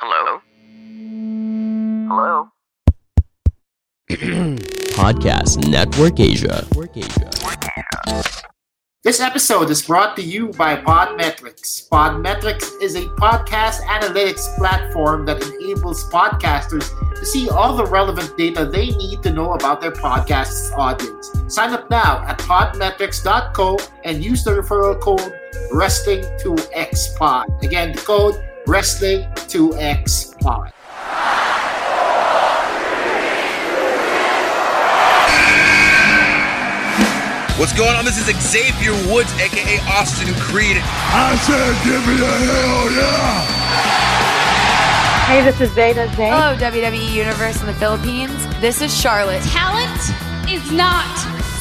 Hello? Hello? Podcast Network Asia. This episode is brought to you by Podmetrics. Podmetrics is a podcast analytics platform that enables podcasters to see all the relevant data they need to know about their podcast's audience. Sign up now at podmetrics.co and use the referral code Wrestling2XPod. Again, the code Wrestling2XPod. What's going on? This is Xavier Woods, a.k.a. Austin Creed. I said give me a hell yeah! Hey, this is Zayda Zay. Hello, WWE Universe in the Philippines. This is Charlotte. Talent is not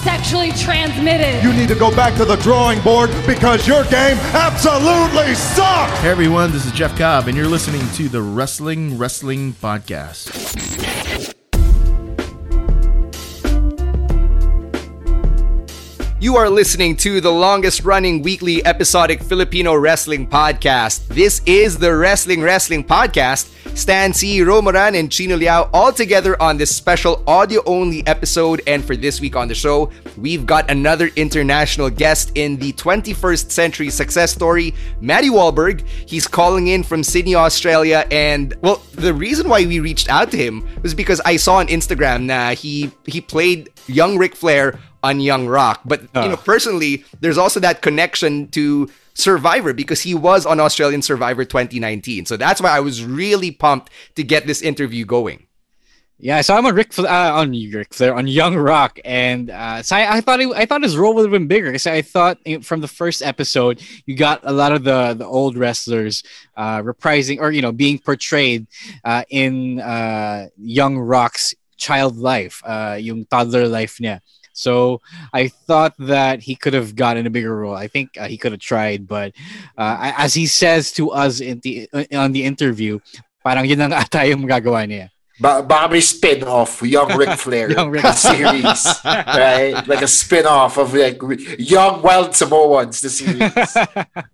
sexually transmitted. You need to go back to the drawing board because your game absolutely sucks. Hey everyone, this is Jeff Cobb and you're listening to the Wrestling Podcast. You are listening to the longest running weekly episodic Filipino wrestling podcast. This is the Wrestling Podcast. Stan Sy, Romaran, and Chino Liao all together on this special audio-only episode. And for this week on the show, we've got another international guest in the 21st century success story, Matty Wahlberg. He's calling in from Sydney, Australia. And, well, the reason why we reached out to him was because I saw on Instagram that he played young Ric Flair on Young Rock. But, you know, personally, there's also that connection to Survivor because he was on Australian Survivor 2019. So that's why I was really pumped to get this interview going. Yeah, so I'm on Young Rock, and so I thought his role would have been bigger. So I thought from the first episode, you got a lot of the old wrestlers reprising or, you know, being portrayed in Young Rock's child life, yung toddler life niya. So I thought that he could have gotten a bigger role. I think he could have tried, but as he says to us on the interview, parang yun ang ata yung magagawa niya. Bobby spin-off, Young Ric Flair series, right? Like a spin-off of like Young Wild Samoans, the series.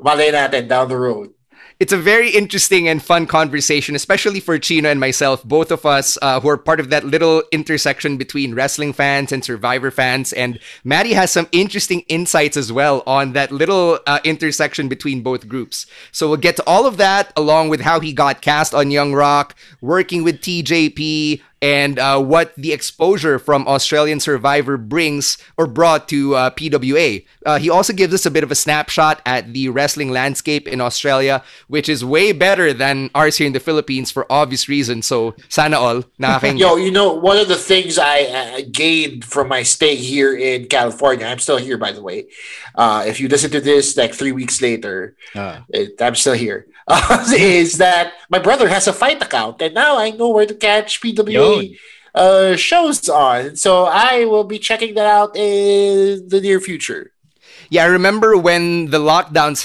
Malay natin down the road. It's a very interesting and fun conversation, especially for Chino and myself, both of us who are part of that little intersection between wrestling fans and Survivor fans. And Matty has some interesting insights as well on that little intersection between both groups. So we'll get to all of that, along with how he got cast on Young Rock, working with TJP, and what the exposure from Australian Survivor brings or brought to PWA. He also gives us a bit of a snapshot at the wrestling landscape in Australia, which is way better than ours here in the Philippines for obvious reasons. So, sana all. Yo, you know, one of the things I gained from my stay here in California, I'm still here, by the way. If you listen to this like 3 weeks later, I'm still here, is that my brother has a Fight account, and now I know where to catch PWA. Shows on. So I will be checking that out in the near future. Yeah, I remember when the lockdowns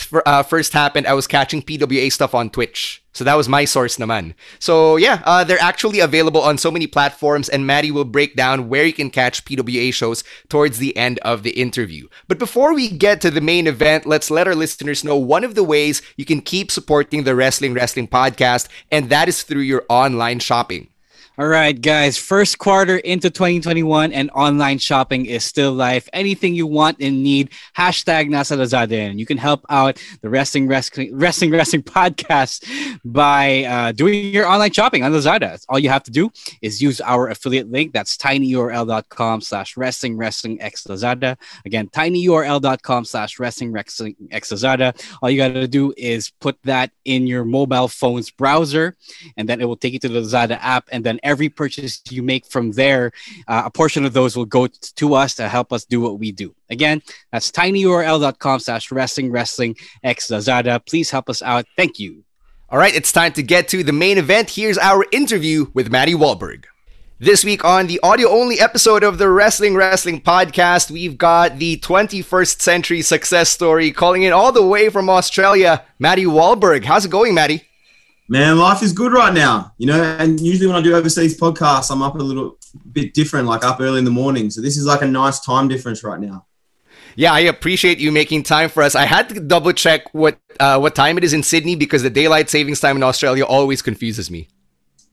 first happened, I was catching PWA stuff on Twitch. So that was my source naman. So yeah, they're actually available on so many platforms, and Matty will break down where you can catch PWA shows towards the end of the interview. But before we get to the main event, let's let our listeners know one of the ways you can keep supporting the Wrestling Podcast, and that is through your online shopping. All right, guys, first quarter into 2021 and online shopping is still life. Anything you want and need, hashtag Nasa Lazada. You can help out the Wrestling Podcast by doing your online shopping on Lazada. All you have to do is use our affiliate link. That's tinyurl.com/wrestlingxlazada. Again, tinyurl.com/wrestlingxlazada. All you got to do is put that in your mobile phone's browser, and then it will take you to the Lazada app, and then every purchase you make from there, a portion of those will go to us to help us do what we do. Again, that's tinyurl.com/wrestling-wrestling-x-lazada. Please help us out. Thank you. All right, it's time to get to the main event. Here's our interview with Matty Wahlberg. This week on the audio-only episode of the Wrestling Wrestling Podcast, we've got the 21st century success story calling in all the way from Australia, Matty Wahlberg. How's it going, Matty? Man, life is good right now, you know, and usually when I do overseas podcasts, I'm up a little bit different, like up early in the morning. So this is like a nice time difference right now. Yeah, I appreciate you making time for us. I had to double check what time it is in Sydney because the daylight savings time in Australia always confuses me.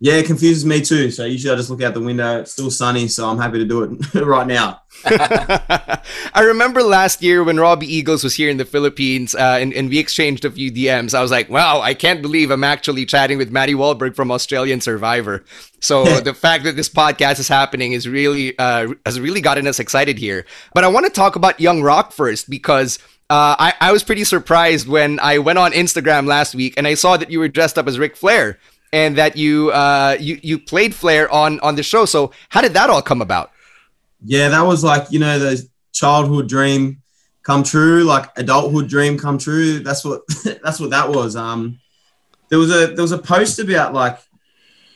Yeah, it confuses me too. So usually I just look out the window. It's still sunny, so I'm happy to do it right now. I remember last year when Robbie Eagles was here in the Philippines and we exchanged a few DMs. I was like, wow, I can't believe I'm actually chatting with Matty Wahlberg from Australian Survivor. So the fact that this podcast is happening is really has really gotten us excited here. But I want to talk about Young Rock first because I was pretty surprised when I went on Instagram last week and I saw that you were dressed up as Ric Flair. And that you played Flair on the show. So how did that all come about? Yeah, that was like, you know, the childhood dream come true, like adulthood dream come true. That's what that was. There was a post about like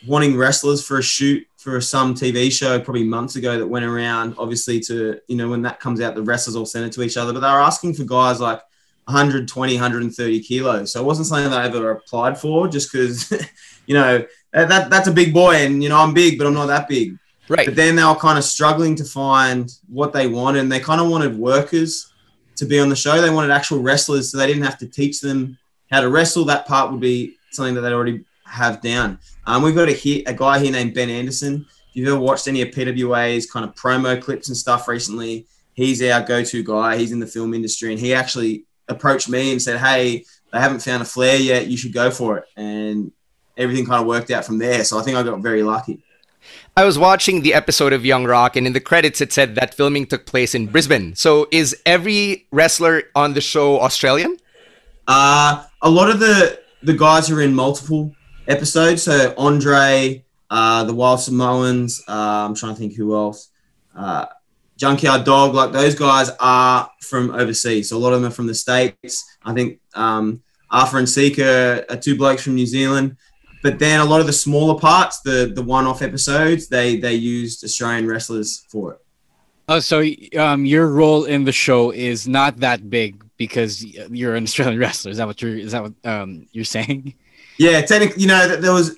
wanting wrestlers for a shoot for some TV show probably months ago that went around. Obviously, to, you know, when that comes out, the wrestlers all send it to each other. But they were asking for guys like 120, 130 kilos. So it wasn't something that I ever applied for just because, you know, that's a big boy and, you know, I'm big, but I'm not that big. Right. But then they were kind of struggling to find what they wanted, and they kind of wanted workers to be on the show. They wanted actual wrestlers so they didn't have to teach them how to wrestle. That part would be something that they already have down. We've got a guy here named Ben Anderson. If you've ever watched any of PWA's kind of promo clips and stuff recently, he's our go-to guy. He's in the film industry, and he actually approached me and said, hey, they haven't found a Flair yet. You should go for it. And everything kind of worked out from there. So I think I got very lucky. I was watching the episode of Young Rock, and in the credits, it said that filming took place in Brisbane. So is every wrestler on the show Australian? A lot of the guys are in multiple episodes. So Andre, the Wild Samoans, I'm trying to think who else, Junkyard Dog, like those guys are from overseas. So a lot of them are from the States. I think Arthur and Seeker are two blokes from New Zealand. But then a lot of the smaller parts, the one-off episodes, they used Australian wrestlers for it. Oh, so your role in the show is not that big because you're an Australian wrestler. Is that what you're saying? Yeah, technically, you know, there was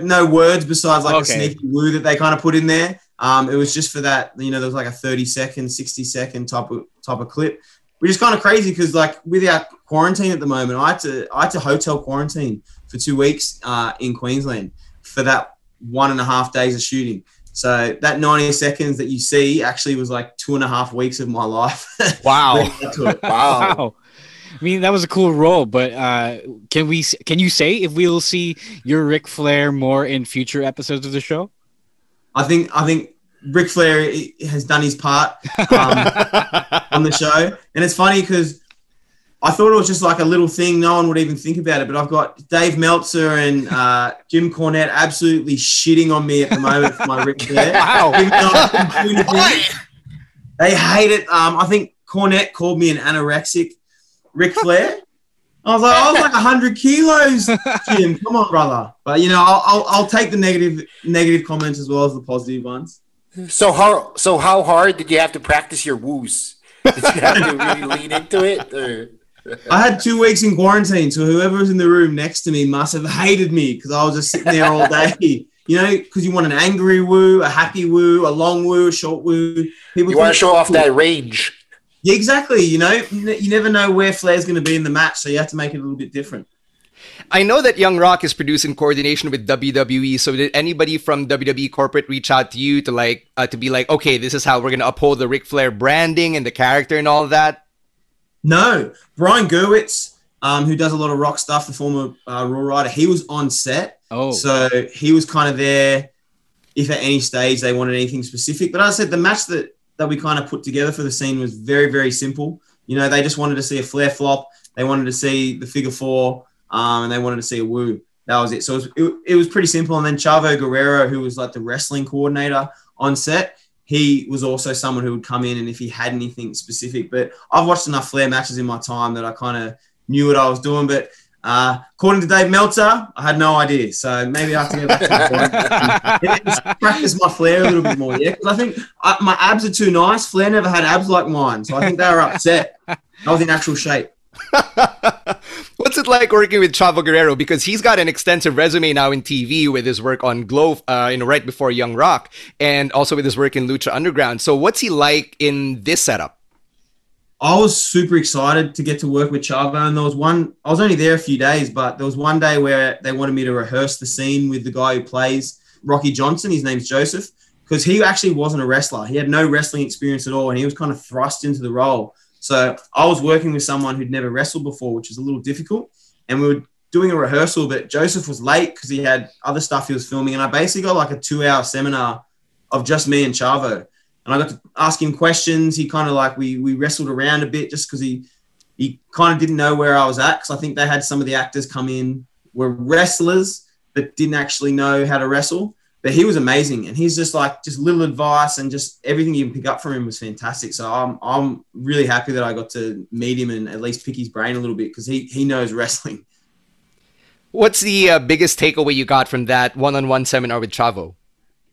no words besides like a sneaky woo that they kind of put in there. It was just for that, you know, there was like a 30-second, 60-second type of clip, which is kind of crazy because like with our quarantine at the moment, I had to hotel quarantine for 2 weeks in Queensland for that 1.5 days of shooting. So that 90 seconds that you see actually was like 2.5 weeks of my life. Wow. Wow. I mean, that was a cool role, but can you say if we'll see your Ric Flair more in future episodes of the show? I think Ric Flair has done his part on the show. And it's funny because I thought it was just like a little thing. No one would even think about it. But I've got Dave Meltzer and Jim Cornette absolutely shitting on me at the moment for my Ric Flair. Wow. They hate it. I think Cornette called me an anorexic Ric Flair. I was like 100 kilos, Jim. Come on, brother. But, you know, I'll take the negative comments as well as the positive ones. So how hard did you have to practice your woos? Did you have to really lean into it? Or? I had 2 weeks in quarantine, so whoever was in the room next to me must have hated me because I was just sitting there all day. You know, because you want an angry woo, a happy woo, a long woo, a short woo. You want to show off that range. Yeah, exactly. You know, you never know where Flair's going to be in the match, so you have to make it a little bit different. I know that Young Rock is produced in coordination with WWE. So did anybody from WWE corporate reach out to you to like to be like, okay, this is how we're going to uphold the Ric Flair branding and the character and all of that? No, Brian Gerwitz, who does a lot of rock stuff, the former Raw writer, he was on set. Oh, so he was kind of there. If at any stage they wanted anything specific, but as I said, the match that we kind of put together for the scene was very, very simple. You know, they just wanted to see a Flair flop. They wanted to see the figure four. And they wanted to see a woo. that was it. So it was pretty simple. And then Chavo Guerrero, who was like the wrestling coordinator on set, he was also someone who would come in and if he had anything specific. But I've watched enough Flair matches in my time that I kind of knew what I was doing. But according to Dave Meltzer, I had no idea. So maybe I have to go back to the point. Practice my Flair a little bit more. Yeah, because I think my abs are too nice. Flair never had abs like mine. So I think they were upset. I was in actual shape. What's it like working with Chavo Guerrero? Because he's got an extensive resume now in TV with his work on Glow, right before Young Rock, and also with his work in Lucha Underground. So what's he like in this setup? I was super excited to get to work with Chavo, and I was only there a few days, but there was one day where they wanted me to rehearse the scene with the guy who plays Rocky Johnson. His name's Joseph, because he actually wasn't a wrestler. He had no wrestling experience at all, and he was kind of thrust into the role. So I was working with someone who'd never wrestled before, which was a little difficult. And we were doing a rehearsal, but Joseph was late because he had other stuff he was filming. And I basically got like a 2-hour seminar of just me and Chavo. And I got to ask him questions. He kind of like, we wrestled around a bit just because he kind of didn't know where I was at. Because I think they had some of the actors come in, were wrestlers, but didn't actually know how to wrestle. But he was amazing, and he's just like little advice and just everything you can pick up from him was fantastic. So I'm really happy that I got to meet him and at least pick his brain a little bit because he knows wrestling. What's the biggest takeaway you got from that one-on-one seminar with Chavo?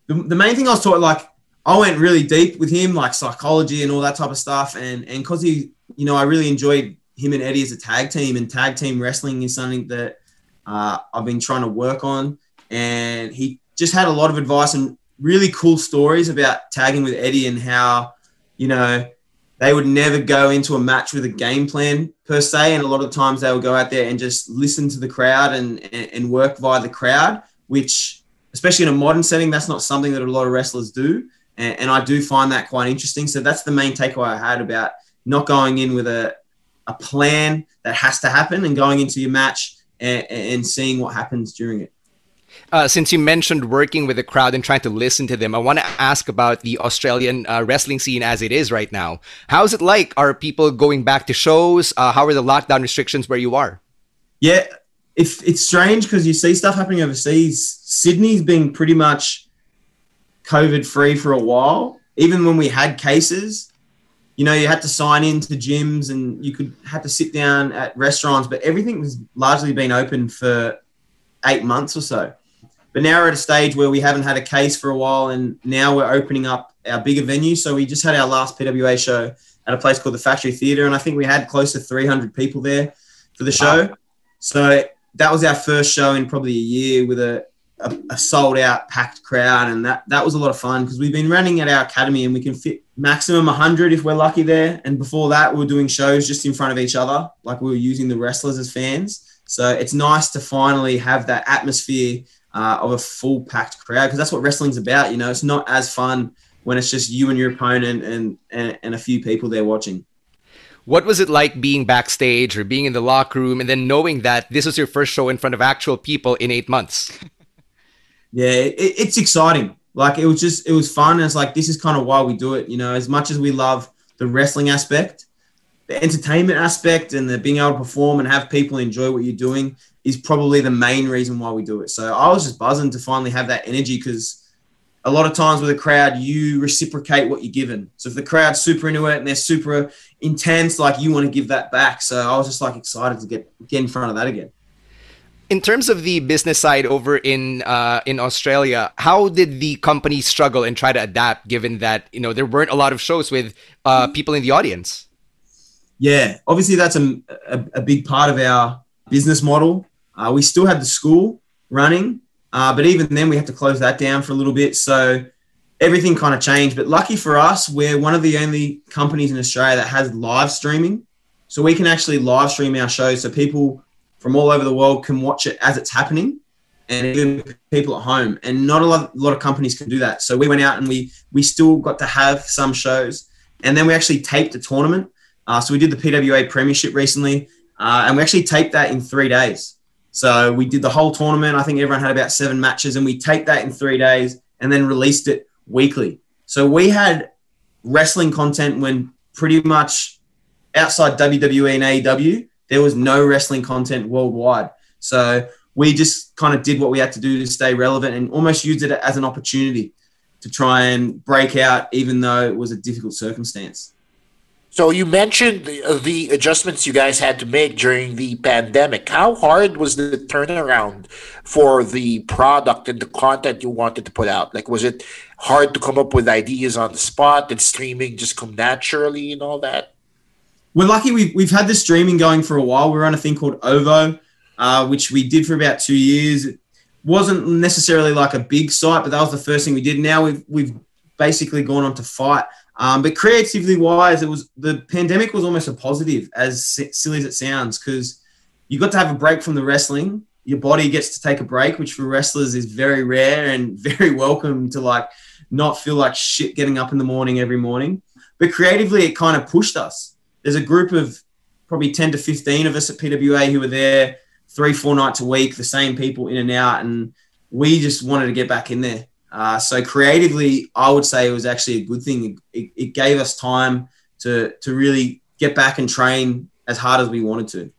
The main thing I was taught, like I went really deep with him, like psychology and all that type of stuff, and because he, you know, I really enjoyed him and Eddie as a tag team, and tag team wrestling is something that I've been trying to work on, and he just had a lot of advice and really cool stories about tagging with Eddie and how, you know, they would never go into a match with a game plan per se. And a lot of the times they would go out there and just listen to the crowd and work via the crowd, which especially in a modern setting, that's not something that a lot of wrestlers do. And I do find that quite interesting. So that's the main takeaway I had about not going in with a plan that has to happen and going into your match and seeing what happens during it. Since you mentioned working with the crowd and trying to listen to them, I want to ask about the Australian wrestling scene as it is right now. How's it like? Are people going back to shows? How are the lockdown restrictions where you are? Yeah, it's strange because you see stuff happening overseas. Sydney's been pretty much COVID-free for a while. Even when we had cases, you know, you had to sign into gyms and you could have to sit down at restaurants, but everything has largely been open for 8 months or so. But now we're at a stage where we haven't had a case for a while, and now we're opening up our bigger venue. So we just had our last PWA show at a place called the Factory Theatre, and I think we had close to 300 people there for the show. Wow. So that was our first show in probably a year with a sold-out, packed crowd, and that was a lot of fun because we've been running at our academy and we can fit maximum 100 if we're lucky there. And before that, we were doing shows just in front of each other, like we were using the wrestlers as fans. So it's nice to finally have that atmosphere of a full packed crowd, because that's what wrestling's about. You know, it's not as fun when it's just you and your opponent and a few people there watching. What was it like being backstage or being in the locker room and then knowing that this was your first show in front of actual people in 8 months? Yeah, it's exciting. Like it was fun. And it's like, this is kind of why we do it. You know, as much as we love the wrestling aspect, the entertainment aspect and the being able to perform and have people enjoy what you're doing is probably the main reason why we do it. So I was just buzzing to finally have that energy, because a lot of times with a crowd, you reciprocate what you're given. So if the crowd's super into it and they're super intense, like you want to give that back. So I was just like excited to get in front of that again. In terms of the business side over in Australia, how did the company struggle and try to adapt, given that, you know, there weren't a lot of shows with people in the audience? Yeah, obviously that's a big part of our business model. We still had the school running, but even then we had to close that down for a little bit. So everything kind of changed. But lucky for us, we're one of the only companies in Australia that has live streaming. So we can actually live stream our shows so people from all over the world can watch it as it's happening, and even people at home. And not a lot of companies can do that. So we went out and we still got to have some shows. And then we actually taped a tournament. So we did the PWA Premiership recently, and we actually taped that in 3 days. So we did the whole tournament. I think everyone had about 7 matches, and we taped that in 3 days and then released it weekly. So we had wrestling content when pretty much outside WWE and AEW, there was no wrestling content worldwide. So we just kind of did what we had to do to stay relevant and almost used it as an opportunity to try and break out, even though it was a difficult circumstance. So you mentioned the adjustments you guys had to make during the pandemic. How hard was the turnaround for the product and the content you wanted to put out? Like, was it hard to come up with ideas on the spot? Did streaming just come naturally and all that? We're lucky we've had the streaming going for a while. We were on a thing called OVO, which we did for about 2 years. It wasn't necessarily like a big site, but that was the first thing we did. Now we've basically gone on to Fight. But creatively wise, it was, the pandemic was almost a positive, as silly as it sounds, because you got to have a break from the wrestling. Your body gets to take a break, which for wrestlers is very rare and very welcome, to like not feel like shit getting up in the morning every morning. But creatively, it kind of pushed us. There's a group of probably 10 to 15 of us at PWA who were there 3-4 nights a week, the same people in and out, and we just wanted to get back in there. So creatively, I would say it was actually a good thing. It gave us time to really get back and train as hard as we wanted to.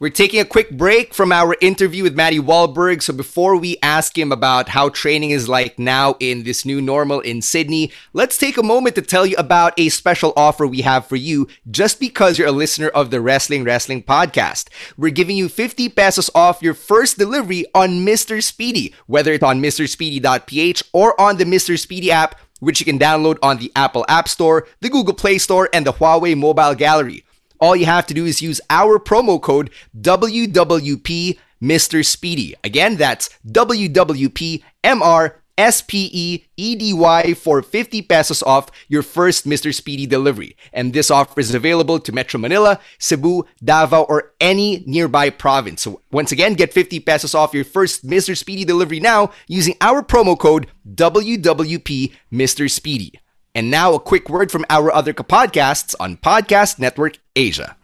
We're taking a quick break from our interview with Matty Wahlberg. So before we ask him about how training is like now in this new normal in Sydney, let's take a moment to tell you about a special offer we have for you just because you're a listener of the Wrestling Podcast. We're giving you 50 pesos off your first delivery on Mr. Speedy, whether it's on mrspeedy.ph or on the Mr. Speedy app, which you can download on the Apple App Store, the Google Play Store, and the Huawei Mobile Gallery. All you have to do is use our promo code WWP Mr. Speedy. Again, that's WWP MRSPEEDY for 50 pesos off your first Mr. Speedy delivery. And this offer is available to Metro Manila, Cebu, Davao, or any nearby province. So once again, get 50 pesos off your first Mr. Speedy delivery now using our promo code WWP Mr. Speedy. And now a quick word from our other podcasts on Podcast Network Asia.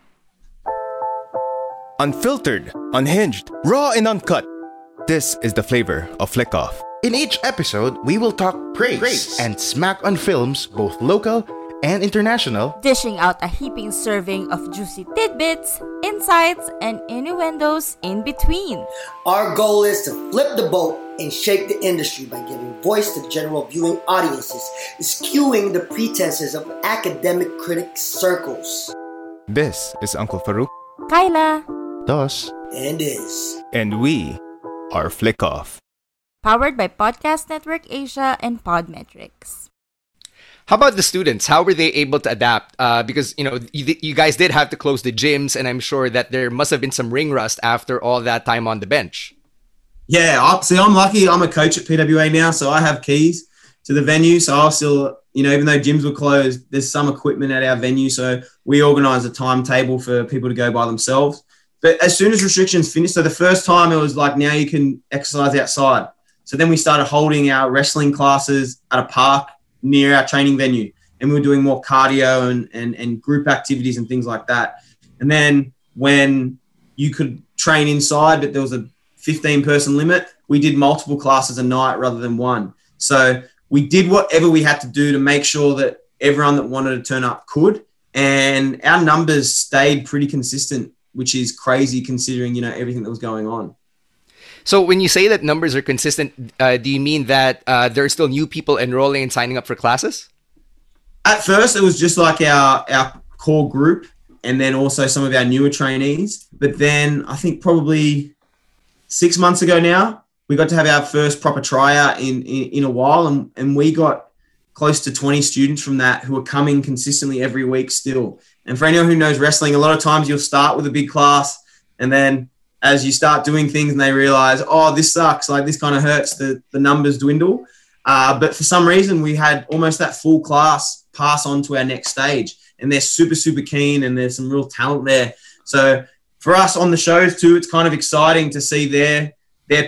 Unfiltered, unhinged, raw and uncut. This is the flavor of Flick Off. In each episode, we will talk praise and smack on films, both local and international, dishing out a heaping serving of juicy tidbits, insights, and innuendos in between. Our goal is to flip the boat and shake the industry by giving voice to the general viewing audiences, eschewing the pretenses of academic critic circles. This is Uncle Farouk, Kyla, Dos, and Iz. And we are Flick Off. Powered by Podcast Network Asia and Podmetrics. How about the students? How were they able to adapt? Because, you know, you guys did have to close the gyms, and I'm sure that there must have been some ring rust after all that time on the bench. Yeah, I'm lucky. I'm a coach at PWA now, so I have keys to the venue. So I'll still, you know, even though gyms were closed, there's some equipment at our venue. So we organize a timetable for people to go by themselves. But as soon as restrictions finished, so the first time it was like, now you can exercise outside. So then we started holding our wrestling classes at a park near our training venue, and we were doing more cardio and group activities and things like that. And then when you could train inside, but there was a 15-person limit, we did multiple classes a night rather than one. So we did whatever we had to do to make sure that everyone that wanted to turn up could, and our numbers stayed pretty consistent, which is crazy considering, you know, everything that was going on. So when you say that numbers are consistent, do you mean that there are still new people enrolling and signing up for classes? At first, it was just like our core group and then also some of our newer trainees. But then I think probably 6 months ago now, we got to have our first proper tryout in a while. And we got close to 20 students from that who are coming consistently every week still. And for anyone who knows wrestling, a lot of times you'll start with a big class and then as you start doing things and they realize, oh, this sucks, like this kind of hurts, the numbers dwindle. But for some reason, we had almost that full class pass on to our next stage. And they're super, super keen and there's some real talent there. So for us on the shows too, it's kind of exciting to see their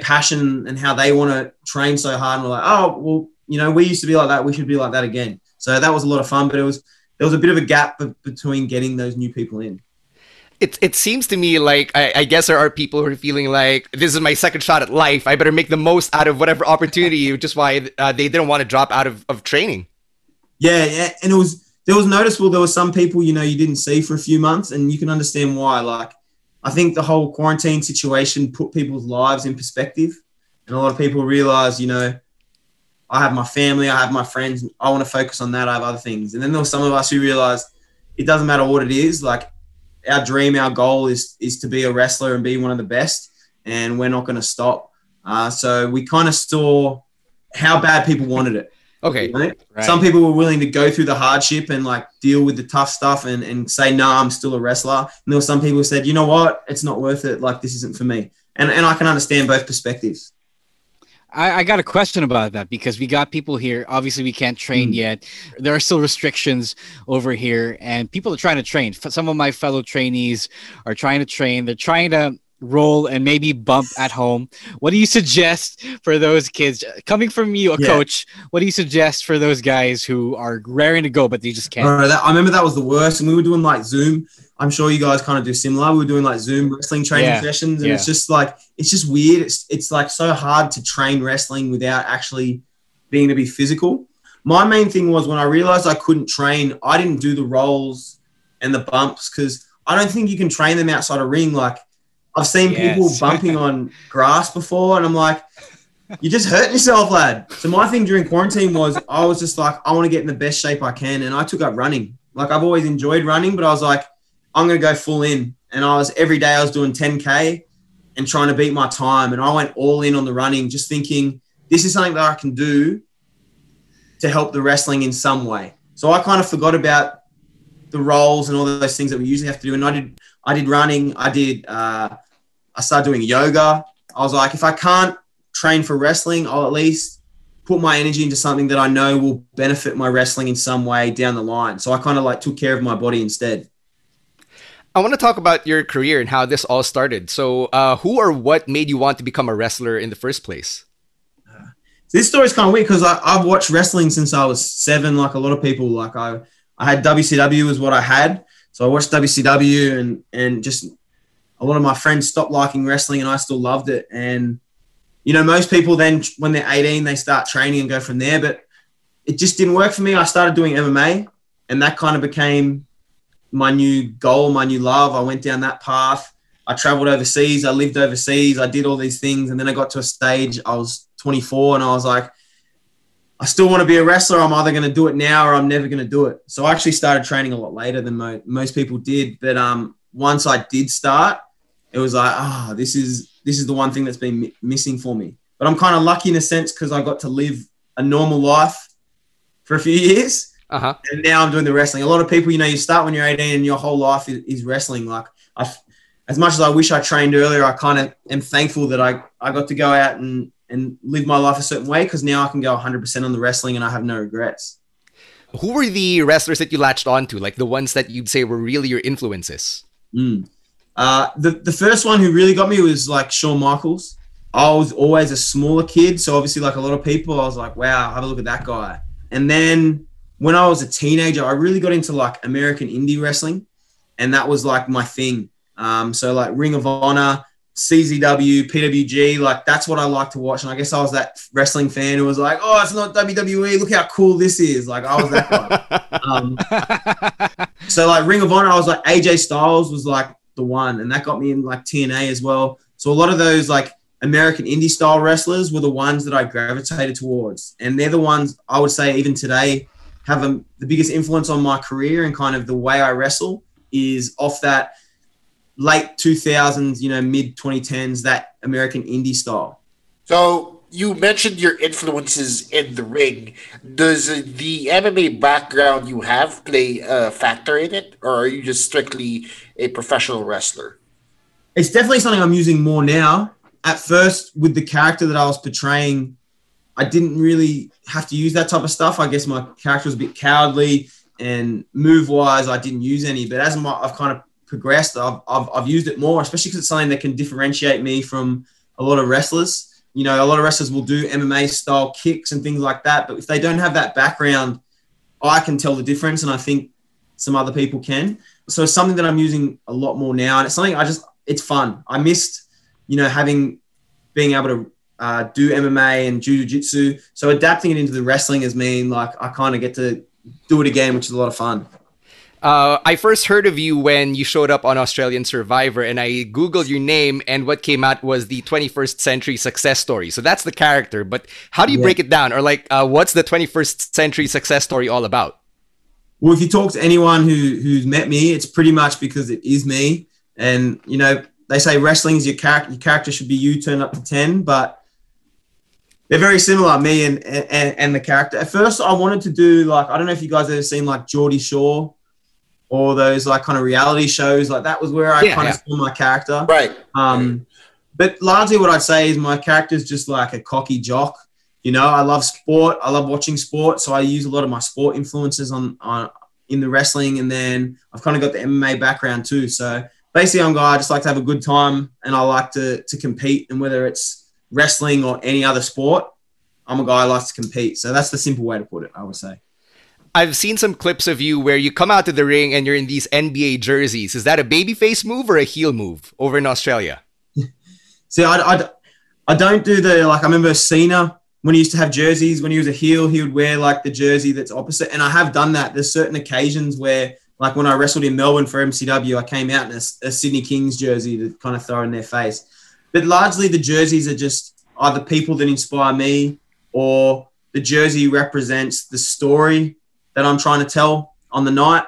passion and how they want to train so hard. And we're like, oh, well, you know, we used to be like that. We should be like that again. So that was a lot of fun, but there was a bit of a gap between getting those new people in. It seems to me like I guess there are people who are feeling like this is my second shot at life. I better make the most out of whatever opportunity, which is why they didn't want to drop out of training. Yeah, and there was noticeable. There were some people, you know, you didn't see for a few months, and you can understand why. Like I think the whole quarantine situation put people's lives in perspective, and a lot of people realize, you know, I have my family, I have my friends, I want to focus on that, I have other things. And then there were some of us who realized it doesn't matter what it is, like our dream, our goal is to be a wrestler and be one of the best, and we're not going to stop. So we kind of saw how bad people wanted it. Okay. You know? Right. Some people were willing to go through the hardship and like deal with the tough stuff and say, no, I'm still a wrestler. And there were some people who said, you know what? It's not worth it. Like, this isn't for me. And I can understand both perspectives. I got a question about that because we got people here. Obviously, we can't train yet. There are still restrictions over here, and people are trying to train. Some of my fellow trainees are trying to train. They're trying to roll and maybe bump at home. What do you suggest for those kids? Coming from you, a coach, what do you suggest for those guys who are raring to go, but they just can't? I remember that was the worst, and we were doing like Zoom. I'm sure you guys kind of do similar. We were doing like Zoom wrestling training sessions, and it's just like, it's just weird. It's like so hard to train wrestling without actually being to be physical. My main thing was when I realized I couldn't train, I didn't do the rolls and the bumps because I don't think you can train them outside a ring. Like, I've seen people bumping on grass before, and I'm like, you just hurt yourself, lad. So my thing during quarantine was I was just like, I want to get in the best shape I can, and I took up running. Like, I've always enjoyed running, but I was like, I'm going to go full in. And every day I was doing 10K and trying to beat my time. And I went all in on the running, just thinking this is something that I can do to help the wrestling in some way. So I kind of forgot about the rolls and all those things that we usually have to do. And I did running. I started doing yoga. I was like, if I can't train for wrestling, I'll at least put my energy into something that I know will benefit my wrestling in some way down the line. So I kind of like took care of my body instead. I want to talk about your career and how this all started. So who or what made you want to become a wrestler in the first place? This story is kind of weird because I've watched wrestling since I was 7, like a lot of people. Like I had WCW is what I had. So I watched WCW and just a lot of my friends stopped liking wrestling and I still loved it. And, you know, most people then when they're 18, they start training and go from there. But it just didn't work for me. I started doing MMA and that kind of became my new goal, my new love. I went down that path. I traveled overseas. I lived overseas. I did all these things. And then I got to a stage, I was 24 and I was like, I still want to be a wrestler. I'm either going to do it now or I'm never going to do it. So I actually started training a lot later than most people did. But once I did start, it was like, this is the one thing that's been missing for me. But I'm kind of lucky in a sense because I got to live a normal life for a few years. Uh-huh. And now I'm doing the wrestling. A lot of people, you know, you start when you're 18 and your whole life is wrestling. Like, as much as I wish I trained earlier, I kind of am thankful that I got to go out and live my life a certain way because now I can go 100% on the wrestling and I have no regrets. Who were the wrestlers that you latched onto? Like the ones that you'd say were really your influences? The first one who really got me was like Shawn Michaels. I was always a smaller kid. So obviously like a lot of people, I was like, wow, have a look at that guy. And then when I was a teenager, I really got into like American indie wrestling and that was like my thing. So like Ring of Honor, CZW, PWG, like that's what I like to watch. And I guess I was that wrestling fan who was like, oh, it's not WWE. Look how cool this is. Like I was that guy. So like Ring of Honor, I was like AJ Styles was like the one and that got me in like TNA as well. So a lot of those like American indie style wrestlers were the ones that I gravitated towards. And they're the ones I would say even today have the biggest influence on my career and kind of the way I wrestle is off that late 2000s, you know, mid 2010s, that American indie style. So you mentioned your influences in the ring. Does the MMA background you have play a factor in it, or are you just strictly a professional wrestler? It's definitely something I'm using more now. At first, with the character that I was portraying, I didn't really have to use that type of stuff. I guess my character was a bit cowardly and move-wise, I didn't use any. But as I've kind of progressed, I've used it more, especially because it's something that can differentiate me from a lot of wrestlers. You know, a lot of wrestlers will do MMA-style kicks and things like that, but if they don't have that background, I can tell the difference, and I think some other people can. So it's something that I'm using a lot more now, and it's something it's fun. I missed, you know, being able to do MMA and jiu-jitsu. So adapting it into the wrestling has mean like I kind of get to do it again, which is a lot of fun. I first heard of you when you showed up on Australian Survivor, and I Googled your name, and what came out was the 21st century success story. So that's the character, but how do you break it down? Or like, what's the 21st century success story all about? Well, if you talk to anyone who's met me, it's pretty much because it is me. And, you know, they say wrestling is your character should be you turned up to 10, but they're very similar, me and the character. At first, I wanted to do, like, I don't know if you guys ever seen like Geordie Shore or those like kind of reality shows, like that was where I kind of saw my character. Right. But largely what I'd say is my character's just like a cocky jock. You know, I love sport. I love watching sport. So I use a lot of my sport influences in the wrestling. And then I've kind of got the MMA background too. So basically I'm a guy, I just like to have a good time and I like to compete. And whether it's wrestling or any other sport, I'm a guy who likes to compete. So that's the simple way to put it, I would say. I've seen some clips of you where you come out to the ring and you're in these NBA jerseys. Is that a babyface move or a heel move over in Australia? See, I don't do the, like, I remember Cena, when he used to have jerseys, when he was a heel, he would wear, like, the jersey that's opposite. And I have done that. There's certain occasions where, like, when I wrestled in Melbourne for MCW, I came out in a Sydney Kings jersey to kind of throw in their face. But largely the jerseys are just either people that inspire me or the jersey represents the story that I'm trying to tell on the night.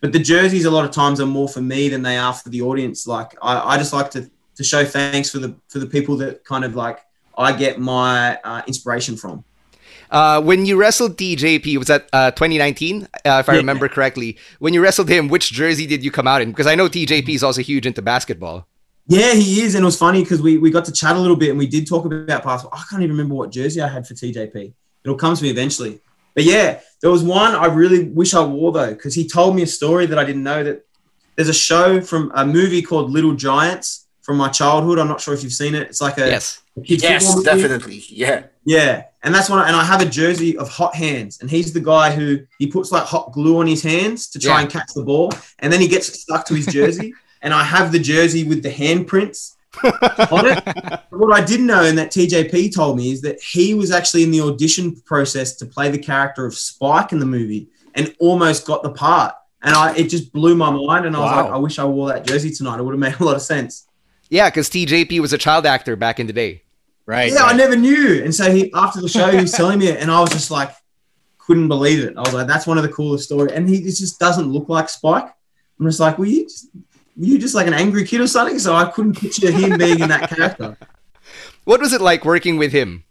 But the jerseys a lot of times are more for me than they are for the audience. Like I just like to show thanks for the people that kind of like I get my inspiration from. When you wrestled TJP, was that 2019, if I remember correctly? When you wrestled him, which jersey did you come out in? Because I know TJP is also huge into basketball. Yeah, he is. And it was funny because we got to chat a little bit and we did talk about basketball. I can't even remember what jersey I had for TJP. It'll come to me eventually. But yeah, there was one I really wish I wore though, because he told me a story that I didn't know, that there's a show from a movie called Little Giants from my childhood. I'm not sure if you've seen it. It's like a yes, definitely. Yeah. Yeah. And that's one. And I have a jersey of Hot Hands, and he's the guy who he puts like hot glue on his hands to try and catch the ball. And then he gets it stuck to his jersey. And I have the jersey with the handprints on it. But what I didn't know, and that TJP told me, is that he was actually in the audition process to play the character of Spike in the movie and almost got the part. And it just blew my mind. And I was like, I wish I wore that jersey tonight. It would have made a lot of sense. Yeah, because TJP was a child actor back in the day. Right. Yeah, I never knew. And so after the show, he was telling me it. And I was just like, couldn't believe it. I was like, that's one of the coolest stories. And he just doesn't look like Spike. I'm just like, were you just like an angry kid or something? So I couldn't picture him being in that character. What was it like working with him?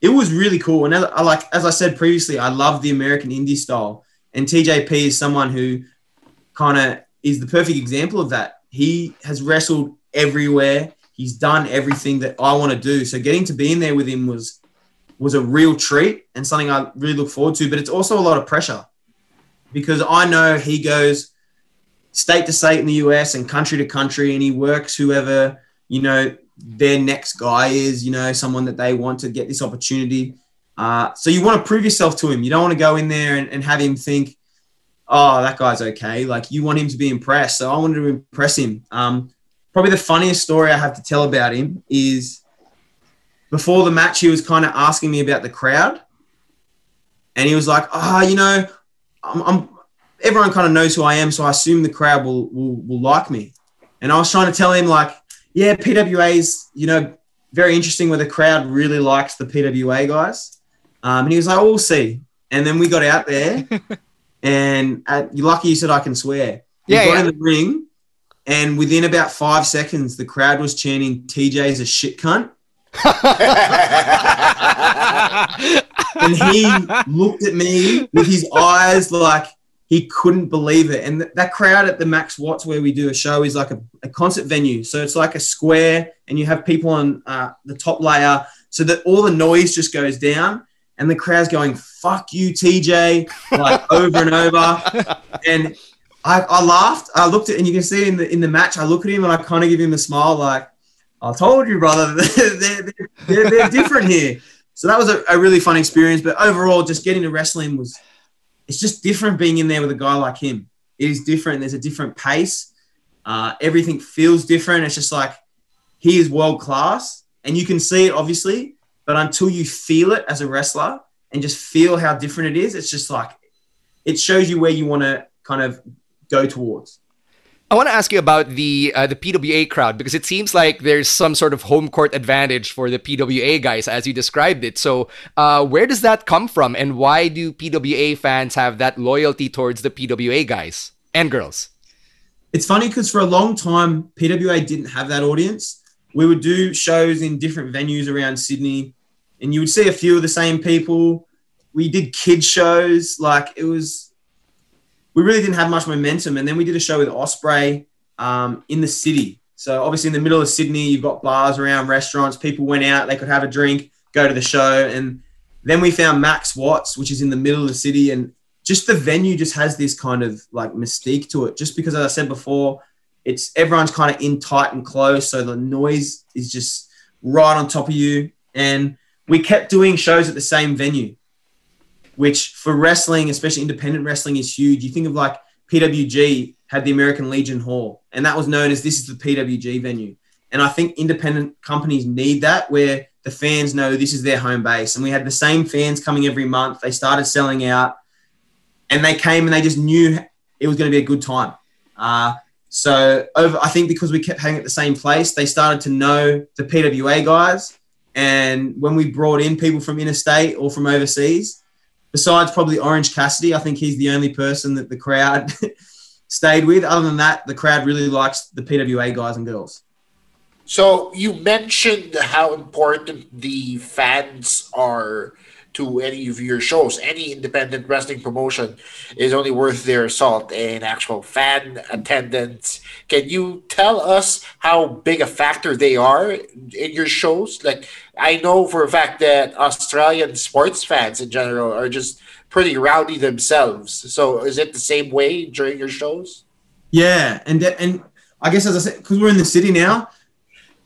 It was really cool. And as I said previously, I love the American indie style. And TJP is someone who kind of is the perfect example of that. He has wrestled everywhere. He's done everything that I want to do. So getting to be in there with him was a real treat and something I really look forward to. But it's also a lot of pressure because I know he goes state to state in the US and country to country, and he works whoever, you know, their next guy is, you know, someone that they want to get this opportunity. So you want to prove yourself to him. You don't want to go in there and have him think, oh, that guy's okay. Like, you want him to be impressed. So I wanted to impress him. Probably the funniest story I have to tell about him is before the match, he was kind of asking me about the crowd. And he was like, you know, everyone kind of knows who I am, so I assume the crowd will like me. And I was trying to tell him, like, yeah, PWA's, you know, very interesting where the crowd really likes the PWA guys. And he was like, oh, we'll see. And then we got out there and you're lucky you said I can swear. We got in the ring and within about 5 seconds, the crowd was chanting TJ's a shit cunt. And he looked at me with his eyes like, he couldn't believe it. And that crowd at the Max Watts where we do a show is like a concert venue. So it's like a square and you have people on the top layer so that all the noise just goes down and the crowd's going, fuck you, TJ, like over and over. And I laughed. I looked at, and you can see in the match, I look at him and I kind of give him a smile like, I told you, brother, they're different here. So that was a really fun experience. But overall, just getting to wrestling was... It's just different being in there with a guy like him. It is different. There's a different pace. Everything feels different. It's just like he is world class and you can see it obviously, but until you feel it as a wrestler and just feel how different it is, it's just like it shows you where you want to kind of go towards. I want to ask you about the PWA crowd, because it seems like there's some sort of home court advantage for the PWA guys, as you described it. So where does that come from, and why do PWA fans have that loyalty towards the PWA guys and girls? It's funny because for a long time, PWA didn't have that audience. We would do shows in different venues around Sydney, and you would see a few of the same people. We did kid shows. Like, it was... we really didn't have much momentum. And then we did a show with Osprey in the city. So obviously in the middle of Sydney, you've got bars around, restaurants. People went out, they could have a drink, go to the show. And then we found Max Watts, which is in the middle of the city. And just the venue just has this kind of like mystique to it. Just because, as I said before, it's everyone's kind of in tight and close. So the noise is just right on top of you. And we kept doing shows at the same venue, which for wrestling, especially independent wrestling, is huge. You think of like PWG had the American Legion Hall, and that was known as, this is the PWG venue. And I think independent companies need that, where the fans know this is their home base. And we had the same fans coming every month. They started selling out, and they came and they just knew it was going to be a good time. I think because we kept hanging at the same place, they started to know the PWA guys. And when we brought in people from interstate or from overseas, besides probably Orange Cassidy, I think he's the only person that the crowd stayed with. Other than that, the crowd really likes the PWA guys and girls. So you mentioned how important the fans are to any of your shows. Any independent wrestling promotion is only worth their salt in actual fan attendance. Can you tell us how big a factor they are in your shows? Like, I know for a fact that Australian sports fans in general are just pretty rowdy themselves. So is it the same way during your shows? Yeah, and I guess, as I said, because we're in the city now,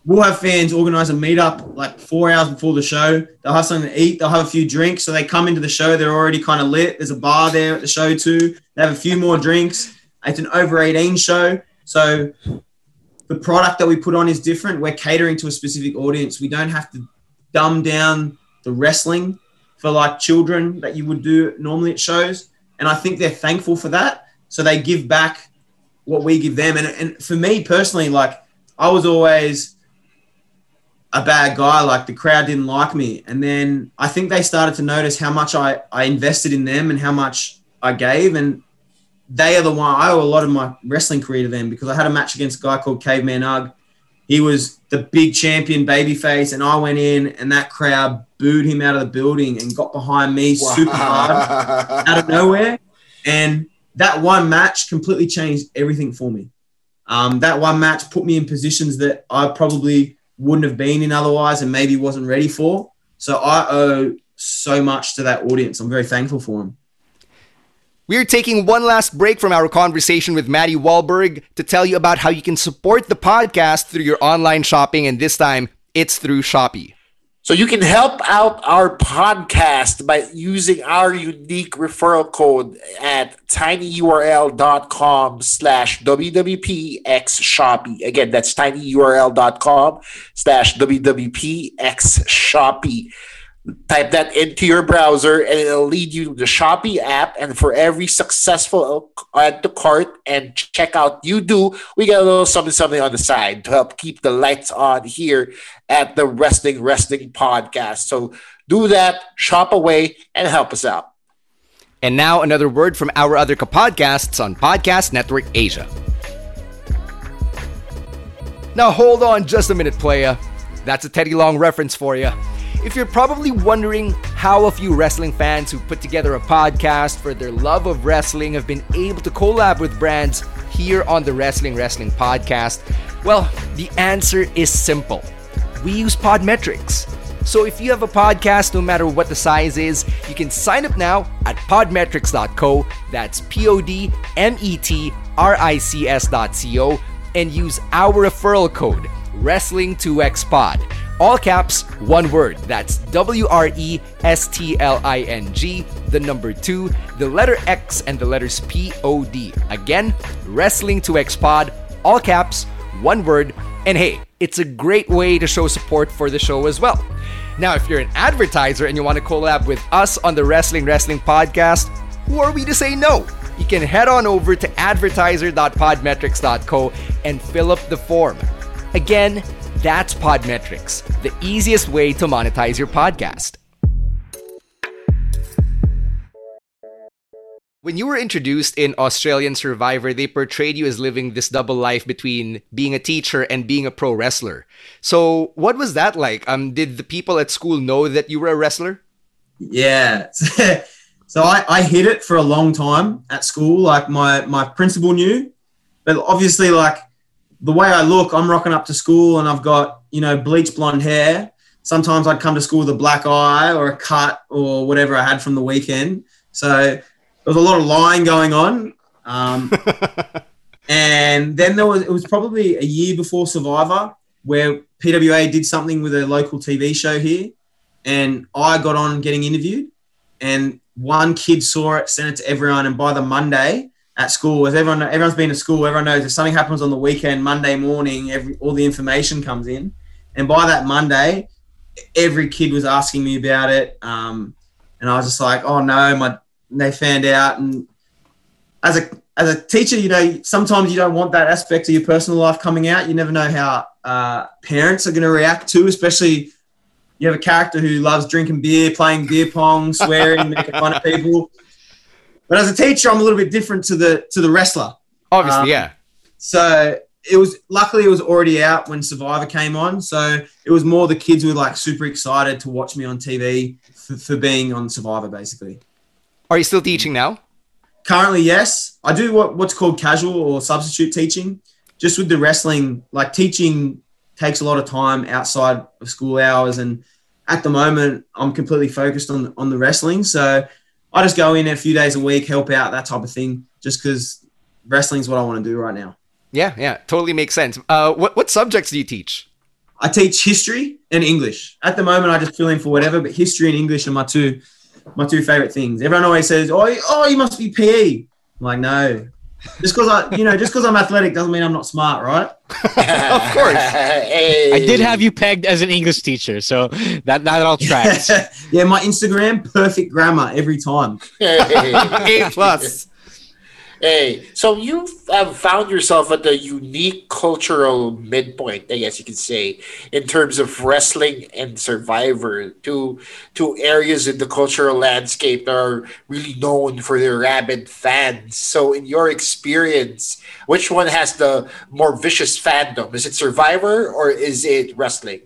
we'll have fans organise a meet-up like 4 hours before the show. They'll have something to eat. They'll have a few drinks. So they come into the show. They're already kind of lit. There's a bar there at the show too. They have a few more drinks. It's an over-18 show. So the product that we put on is different. We're catering to a specific audience. We don't have to dumb down the wrestling for like children that you would do normally at shows. And I think they're thankful for that. So they give back what we give them. And for me personally, like, I was always a bad guy, like the crowd didn't like me. And then I think they started to notice how much I invested in them and how much I gave. And they are the one, I owe a lot of my wrestling career to them, because I had a match against a guy called Caveman Ugg. He was the big champion babyface, and I went in and that crowd booed him out of the building and got behind me super hard out of nowhere. And that one match completely changed everything for me. That one match put me in positions that I probably wouldn't have been in otherwise and maybe wasn't ready for. So I owe so much to that audience. I'm very thankful for them. We're taking one last break from our conversation with Matty Wahlberg to tell you about how you can support the podcast through your online shopping, and this time it's through Shopee. So you can help out our podcast by using our unique referral code at tinyurl.com/WWPXShopee. Again, that's tinyurl.com/WWPXShopee. Type that into your browser and it'll lead you to the Shopee app. And for every successful add to cart and checkout you do, we get a little something on the side to help keep the lights on here at the Wrestling Podcast. So do that, shop away, and help us out. And now another word from our other podcasts on Podcast Network Asia. Now hold on just a minute, playa. That's a Teddy Long reference for you. If you're probably wondering how a few wrestling fans who put together a podcast for their love of wrestling have been able to collab with brands here on the Wrestling Podcast, well, the answer is simple. We use Podmetrics. So if you have a podcast, no matter what the size is, you can sign up now at podmetrics.co. That's podmetrics.co, and use our referral code, Wrestling2XPod. All caps, one word. That's WRESTLING, 2, the letter X, and the letters POD. Again, Wrestling2XPod, all caps, one word. And hey, it's a great way to show support for the show as well. Now, if you're an advertiser and you want to collab with us on the Wrestling Podcast, who are we to say no? you can head on over to advertiser.podmetrics.co and fill up the form. Again, that's Podmetrics, the easiest way to monetize your podcast. When you were introduced in Australian Survivor, they portrayed you as living this double life between being a teacher and being a pro wrestler. So what was that like? Did the people at school know that you were a wrestler? Yeah. So I hid it for a long time at school. Like my principal knew, but obviously like the way I look, I'm rocking up to school and I've got, you know, bleach blonde hair. Sometimes I'd come to school with a black eye or a cut or whatever I had from the weekend. So there was a lot of lying going on. And then it was probably a year before Survivor where PWA did something with a local TV show here. And I got on getting interviewed. And one kid saw it, sent it to everyone. And by the Monday at school, as everyone's been to school, everyone knows if something happens on the weekend, Monday morning, all the information comes in. And by that Monday, every kid was asking me about it. And I was just like, oh no, they found out. And as a teacher, you know, sometimes you don't want that aspect of your personal life coming out. You never know how parents are going to react to, especially you have a character who loves drinking beer, playing beer pong, swearing, making fun of people. But as a teacher, I'm a little bit different to the wrestler. Obviously, yeah. So luckily it was already out when Survivor came on. So it was more the kids were like super excited to watch me on TV for being on Survivor, basically. Are you still teaching now? Currently, yes. I do what's called casual or substitute teaching. Just with the wrestling, like teaching takes a lot of time outside of school hours. And at the moment, I'm completely focused on the wrestling. So I just go in a few days a week, help out, that type of thing, just because wrestling is what I want to do right now. Yeah, totally makes sense. What subjects do you teach? I teach history and English. At the moment, I just fill in for whatever, but history and English are my two favorite things. Everyone always says, oh, you must be PE. I'm like, no, just because I'm athletic doesn't mean I'm not smart, right? Of course. Hey. I did have you pegged as an English teacher, so that all tracks. Yeah, my Instagram, perfect grammar every time. Hey. A+. Hey, so you have found yourself at the unique cultural midpoint, I guess you could say, in terms of wrestling and Survivor, two areas in the cultural landscape that are really known for their rabid fans. So in your experience, which one has the more vicious fandom? Is it Survivor or is it wrestling?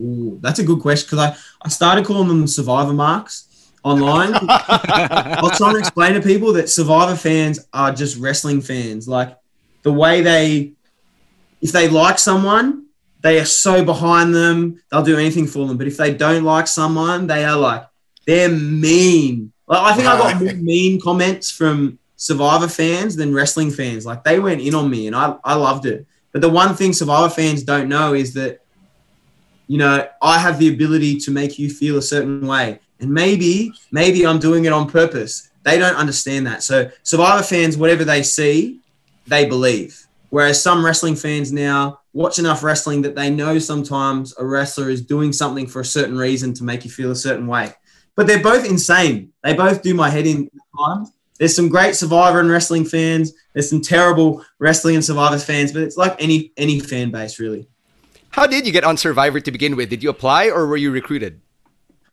Ooh, that's a good question, because I started calling them Survivor marks online. I was trying to explain to people that Survivor fans are just wrestling fans. Like the way if they like someone, they are so behind them, they'll do anything for them. But if they don't like someone, they're mean. Like, I think I got more mean comments from Survivor fans than wrestling fans. Like they went in on me and I loved it. But the one thing Survivor fans don't know is that, you know, I have the ability to make you feel a certain way. And maybe I'm doing it on purpose. They don't understand that. So Survivor fans, whatever they see, they believe. Whereas some wrestling fans now watch enough wrestling that they know sometimes a wrestler is doing something for a certain reason to make you feel a certain way. But they're both insane. They both do my head in time. There's some great Survivor and wrestling fans. There's some terrible wrestling and Survivor fans, but it's like any fan base, really. How did you get on Survivor to begin with? Did you apply or were you recruited?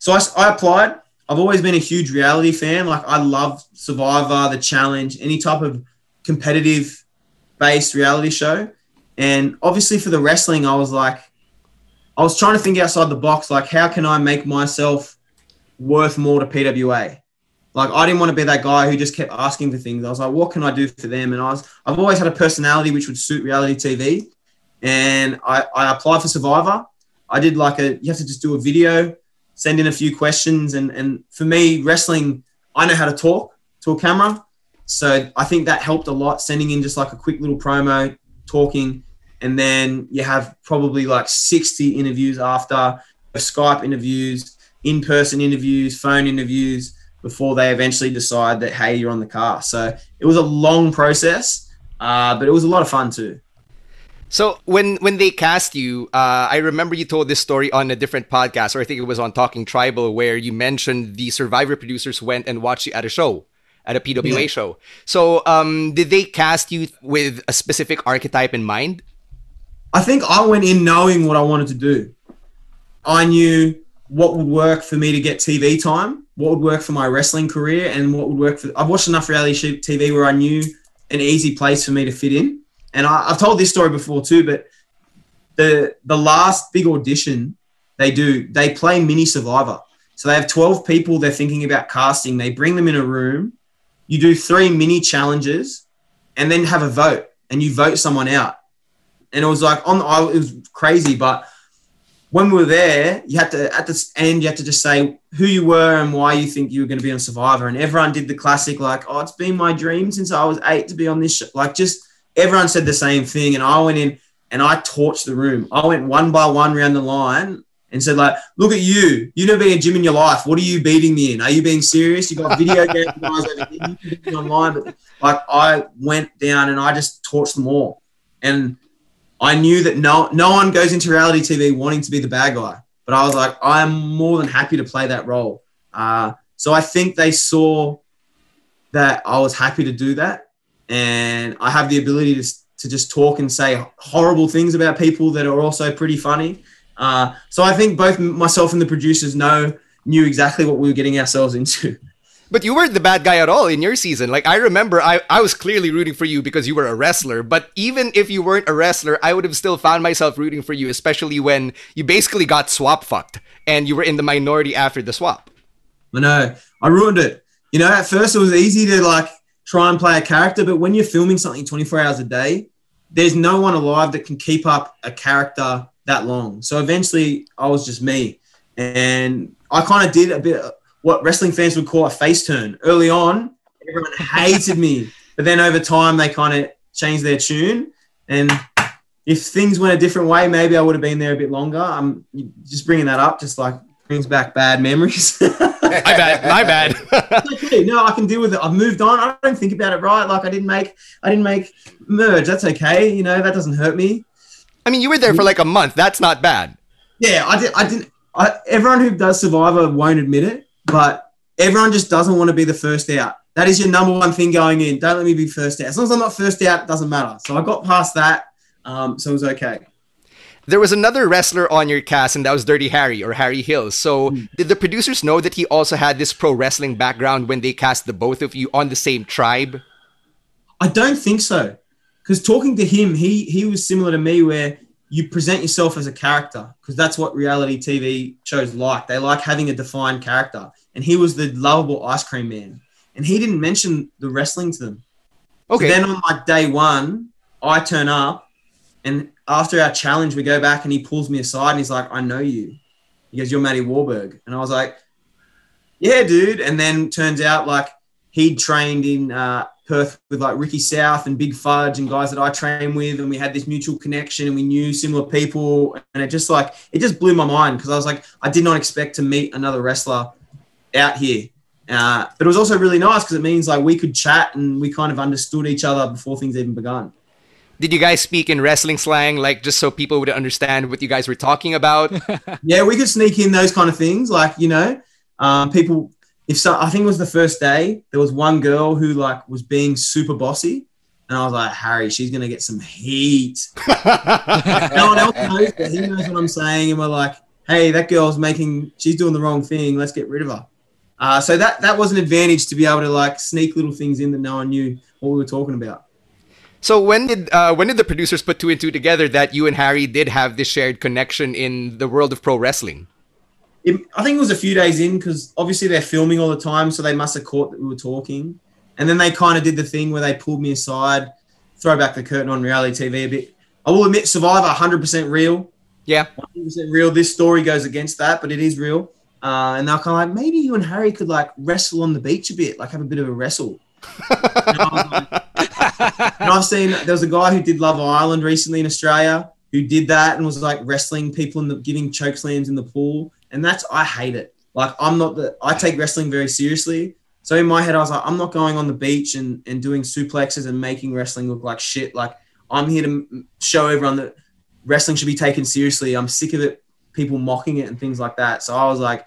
So I applied. I've always been a huge reality fan. Like I love Survivor, The Challenge, any type of competitive-based reality show. And obviously for the wrestling, I was trying to think outside the box. Like how can I make myself worth more to PWA? Like I didn't want to be that guy who just kept asking for things. I was like, what can I do for them? And I've always had a personality which would suit reality TV. And I applied for Survivor. I did you have to just do a video, send in a few questions. And for me, wrestling, I know how to talk to a camera. So I think that helped a lot, sending in just like a quick little promo, talking. And then you have probably like 60 interviews after, Skype interviews, in-person interviews, phone interviews, before they eventually decide that, hey, you're on the cast. So it was a long process, but it was a lot of fun too. So when they cast you, I remember you told this story on a different podcast, or I think it was on Talking Tribal, where you mentioned the Survivor producers went and watched you at a show at a PWA show. So did they cast you with a specific archetype in mind? I think I went in knowing what I wanted to do. I knew what would work for me to get TV time, what would work for my wrestling career, and what would work for... I've watched enough reality TV where I knew an easy place for me to fit in. And I've told this story before too, but the last big audition they do, they play Mini Survivor. So they have 12 people they're thinking about casting. They bring them in a room. You do 3 mini challenges and then have a vote, and you vote someone out. And it was like it was crazy. But when we were there, you had to, at the end, you had to just say who you were and why you think you were going to be on Survivor. And everyone did the classic, like, oh, it's been my dream since I was 8 to be on this show. Like, just everyone said the same thing. And I went in and I torched the room. I went one by one around the line and said, like, look at you. You've never been in a gym in your life. What are you beating me in? Are you being serious? You got video games guys over here. You can be online. But, like, I went down and I just torched them all. And I knew that no one goes into reality TV wanting to be the bad guy. But I was like, I'm more than happy to play that role. So I think they saw that I was happy to do that. And I have the ability to just talk and say horrible things about people that are also pretty funny. So I think both myself and the producers knew exactly what we were getting ourselves into. But you weren't the bad guy at all in your season. Like, I remember I was clearly rooting for you because you were a wrestler. But even if you weren't a wrestler, I would have still found myself rooting for you, especially when you basically got swap fucked and you were in the minority after the swap. I know. I ruined it. You know, at first it was easy to, like, try and play a character. But when you're filming something 24 hours a day, there's no one alive that can keep up a character that long. So eventually I was just me, and I kind of did a bit of what wrestling fans would call a face turn. Early on, everyone hated me, but then over time they kind of changed their tune, and if things went a different way, maybe I would have been there a bit longer. I'm just bringing that up, just like brings back bad memories. My bad. It's okay. No, I can deal with it. I've moved on. I don't think about it right. Like, I didn't make merge. That's okay. You know, that doesn't hurt me. I mean, you were there for like a month. That's not bad. Yeah, I didn't, everyone who does Survivor won't admit it, but everyone just doesn't want to be the first out. That is your number one thing going in. Don't let me be first out. As long as I'm not first out, it doesn't matter. So I got past that, so it was okay. There was another wrestler on your cast, and that was Dirty Harry, or Harry Hill. So did the producers know that he also had this pro wrestling background when they cast the both of you on the same tribe? I don't think so. Because talking to him, he was similar to me, where you present yourself as a character, because that's what reality TV shows like. They like having a defined character. And he was the lovable ice cream man. And he didn't mention the wrestling to them. Okay. So then on like day one, I turn up, and after our challenge, we go back and he pulls me aside and he's like, I know you. He goes, you're Matty Wahlberg. And I was like, yeah, dude. And then turns out like he'd trained in Perth with like Ricky South and Big Fudge and guys that I train with, and we had this mutual connection and we knew similar people, and it just blew my mind, because I was like, I did not expect to meet another wrestler out here, but it was also really nice because it means like we could chat and we kind of understood each other before things even began. Did you guys speak in wrestling slang, like just so people would understand what you guys were talking about? Yeah, we could sneak in those kind of things, like, you know, people. I think it was the first day, there was one girl who like was being super bossy, and I was like, Harry, she's going to get some heat. No one else knows, but he knows what I'm saying. And we're like, hey, that girl's she's doing the wrong thing. Let's get rid of her. So that was an advantage, to be able to like sneak little things in that no one knew what we were talking about. So when did the producers put 2 and 2 together that you and Harry did have this shared connection in the world of pro wrestling? I think it was a few days in, because obviously they're filming all the time, so they must have caught that we were talking. And then they kind of did the thing where they pulled me aside, throw back the curtain on reality TV a bit. I will admit, Survivor, 100% real. Yeah. 100% real. This story goes against that, but it is real. And they're kind of like, maybe you and Harry could like wrestle on the beach a bit, like have a bit of a wrestle. And I've seen, there was a guy who did Love Island recently in Australia who did that and was like wrestling people and giving chokeslams in the pool. And I hate it. Like, I take wrestling very seriously. So in my head, I was like, I'm not going on the beach and doing suplexes and making wrestling look like shit. Like, I'm here to show everyone that wrestling should be taken seriously. I'm sick of it, people mocking it and things like that. So I was like,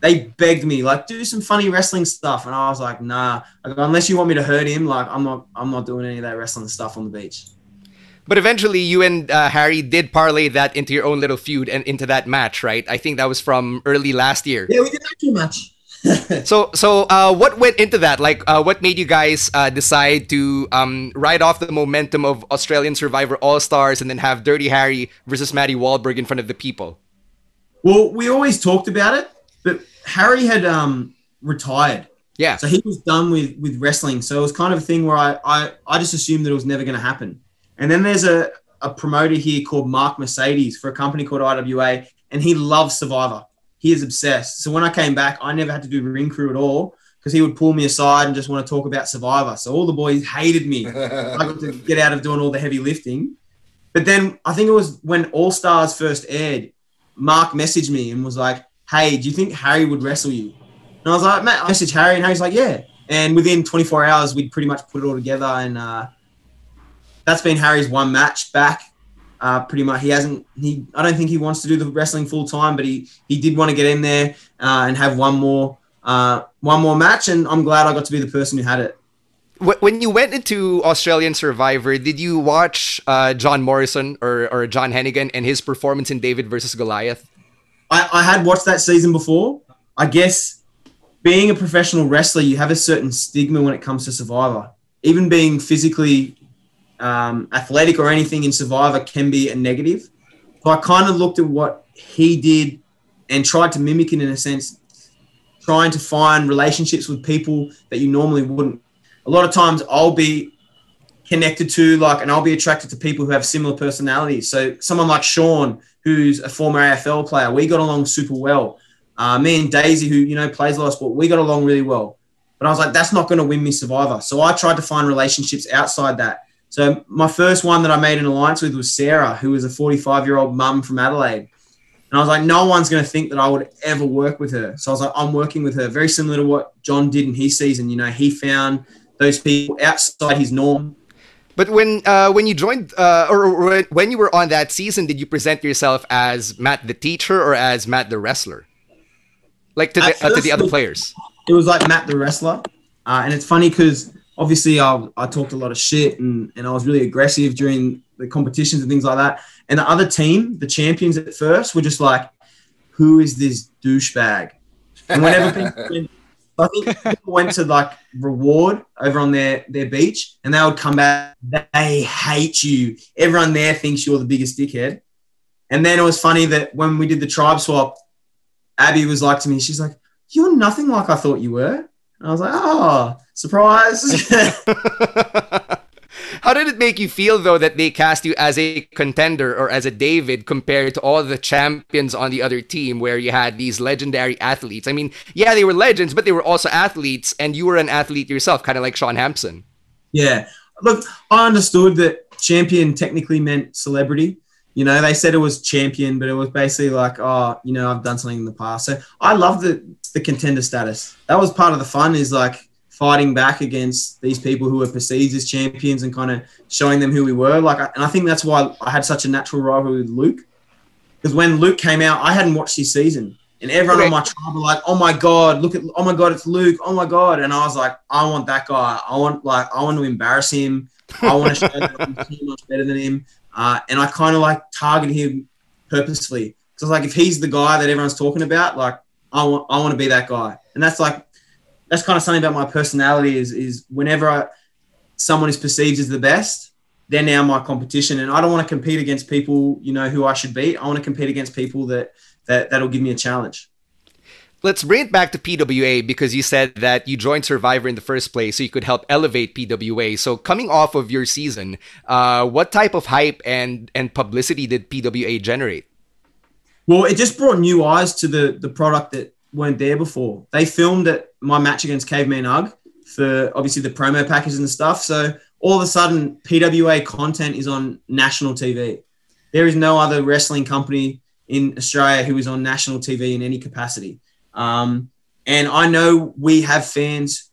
they begged me, like, do some funny wrestling stuff. And I was like, nah, unless you want me to hurt him, like, I'm not doing any of that wrestling stuff on the beach. But eventually you and Harry did parlay that into your own little feud and into that match, right? I think that was from early last year. Yeah, we did not too much. So what went into that? Like, what made you guys decide to ride off the momentum of Australian Survivor All-Stars and then have Dirty Harry versus Matty Wahlberg in front of the people? Well, we always talked about it, but Harry had retired. Yeah. So he was done with wrestling. So it was kind of a thing where I just assumed that it was never going to happen. And then there's a promoter here called Mark Mercedes for a company called IWA, and he loves Survivor. He is obsessed. So when I came back, I never had to do ring crew at all because he would pull me aside and just want to talk about Survivor. So all the boys hated me. I got to get out of doing all the heavy lifting. But then I think it was when All Stars first aired, Mark messaged me and was like, hey, do you think Harry would wrestle you? And I was like, mate, I messaged Harry, and Harry's like, yeah. And within 24 hours, we'd pretty much put it all together, and that's been Harry's one match back. Pretty much, I don't think he wants to do the wrestling full time, but he did want to get in there and have one more match. And I'm glad I got to be the person who had it. When you went into Australian Survivor, did you watch John Morrison or John Hennigan and his performance in David versus Goliath? I had watched that season before. I guess being a professional wrestler, you have a certain stigma when it comes to Survivor. Even being physically athletic or anything in Survivor can be a negative. So I kind of looked at what he did and tried to mimic it in a sense, trying to find relationships with people that you normally wouldn't. A lot of times I'll be connected to, like, and I'll be attracted to people who have similar personalities. So someone like Sean, who's a former AFL player, we got along super well. Me and Daisy, who, you know, plays a lot of sport, we got along really well. But I was like, that's not going to win me Survivor. So I tried to find relationships outside that. So my first one that I made an alliance with was Sarah, who was a 45-year-old mum from Adelaide. And I was like, no one's going to think that I would ever work with her. So I was like, I'm working with her. Very similar to what John did in his season. You know, he found those people outside his norm. But when you joined, or when you were on that season, did you present yourself as Matt the teacher or as Matt the wrestler? Like to the other players? It was like Matt the wrestler. And it's funny because obviously, I talked a lot of shit and I was really aggressive during the competitions and things like that. And the other team, the champions at first, were just like, who is this douchebag? And whenever people went to, like, Reward over on their beach, and they would come back, they hate you. Everyone there thinks you're the biggest dickhead. And then it was funny that when we did the tribe swap, Abby was like to me, she's like, you're nothing like I thought you were. And I was like, oh, surprise. How did it make you feel, though, that they cast you as a contender or as a David compared to all the champions on the other team where you had these legendary athletes? I mean, yeah, they were legends, but they were also athletes, and you were an athlete yourself, kind of like Sean Hampson. Yeah. Look, I understood that champion technically meant celebrity. You know, they said it was champion, but it was basically like, oh, you know, I've done something in the past. So I love the contender status. That was part of the fun, is like fighting back against these people who were perceived as champions and kind of showing them who we were. And I think that's why I had such a natural rivalry with Luke, because when Luke came out, I hadn't watched his season, and everyone on my tribe were like, oh my God, oh my God, it's Luke. Oh my God. And I was like, I want that guy. I want to embarrass him. I want to show that I'm too much better than him. And I kind of like target him purposefully. So like, if he's the guy that everyone's talking about, like, I want to be that guy. And that's like, that's kind of something about my personality is whenever someone is perceived as the best, they're now my competition. And I don't want to compete against people, you know, who I should beat. I want to compete against people that'll give me a challenge. Let's bring it back to PWA, because you said that you joined Survivor in the first place so you could help elevate PWA. So coming off of your season, what type of hype and publicity did PWA generate? Well, it just brought new eyes to the product that weren't there before. They filmed at my match against Caveman Ugg for obviously the promo package and stuff. So all of a sudden, PWA content is on national TV. There is no other wrestling company in Australia who is on national TV in any capacity. And I know we have fans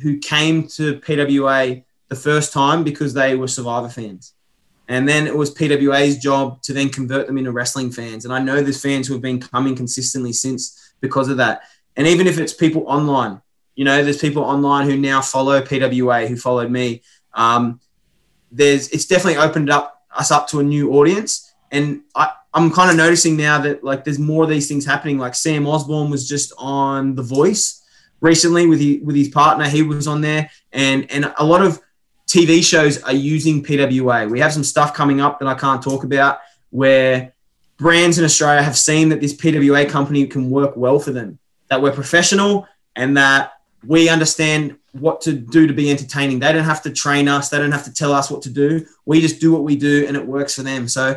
who came to PWA the first time because they were Survivor fans. And then it was PWA's job to then convert them into wrestling fans. And I know there's fans who have been coming consistently since because of that. And even if it's people online, you know, there's people online who now follow PWA, who followed me. It's definitely opened us up to a new audience. And I'm kind of noticing now that, like, there's more of these things happening. Like Sam Osborne was just on The Voice recently with his partner. He was on there, and a lot of TV shows are using PWA. We have some stuff coming up that I can't talk about where brands in Australia have seen that this PWA company can work well for them, that we're professional and that we understand what to do to be entertaining. They don't have to train us. They don't have to tell us what to do. We just do what we do and it works for them. So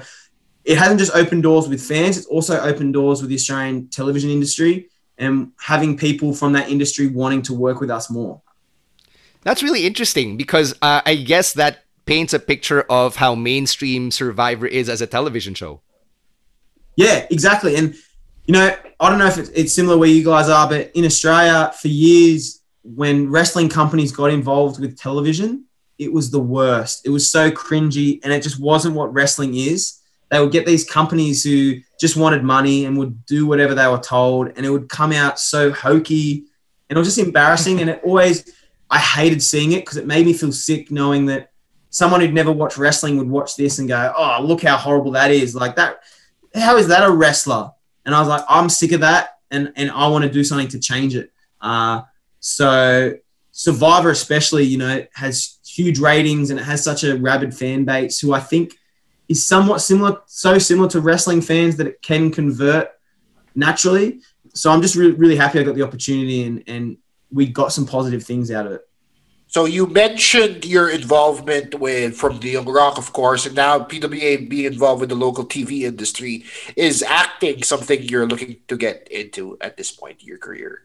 it hasn't just opened doors with fans. It's also opened doors with the Australian television industry and having people from that industry wanting to work with us more. That's really interesting because I guess that paints a picture of how mainstream Survivor is as a television show. Yeah, exactly. And, you know, I don't know if it's similar where you guys are, but in Australia for years when wrestling companies got involved with television, it was the worst. It was so cringy and it just wasn't what wrestling is. They would get these companies who just wanted money and would do whatever they were told and it would come out so hokey and it was just embarrassing. And it always... I hated seeing it because it made me feel sick knowing that someone who'd never watched wrestling would watch this and go, oh, look how horrible that is. Like that, how is that a wrestler? And I was like, I'm sick of that. And I want to do something to change it. So Survivor especially, you know, has huge ratings and it has such a rabid fan base who I think is somewhat similar, so similar to wrestling fans that it can convert naturally. So I'm just really happy I got the opportunity and we got some positive things out of it. So you mentioned your involvement with from the Young Rock, of course, and now PWA being involved with the local TV industry. Is acting something you're looking to get into at this point in your career?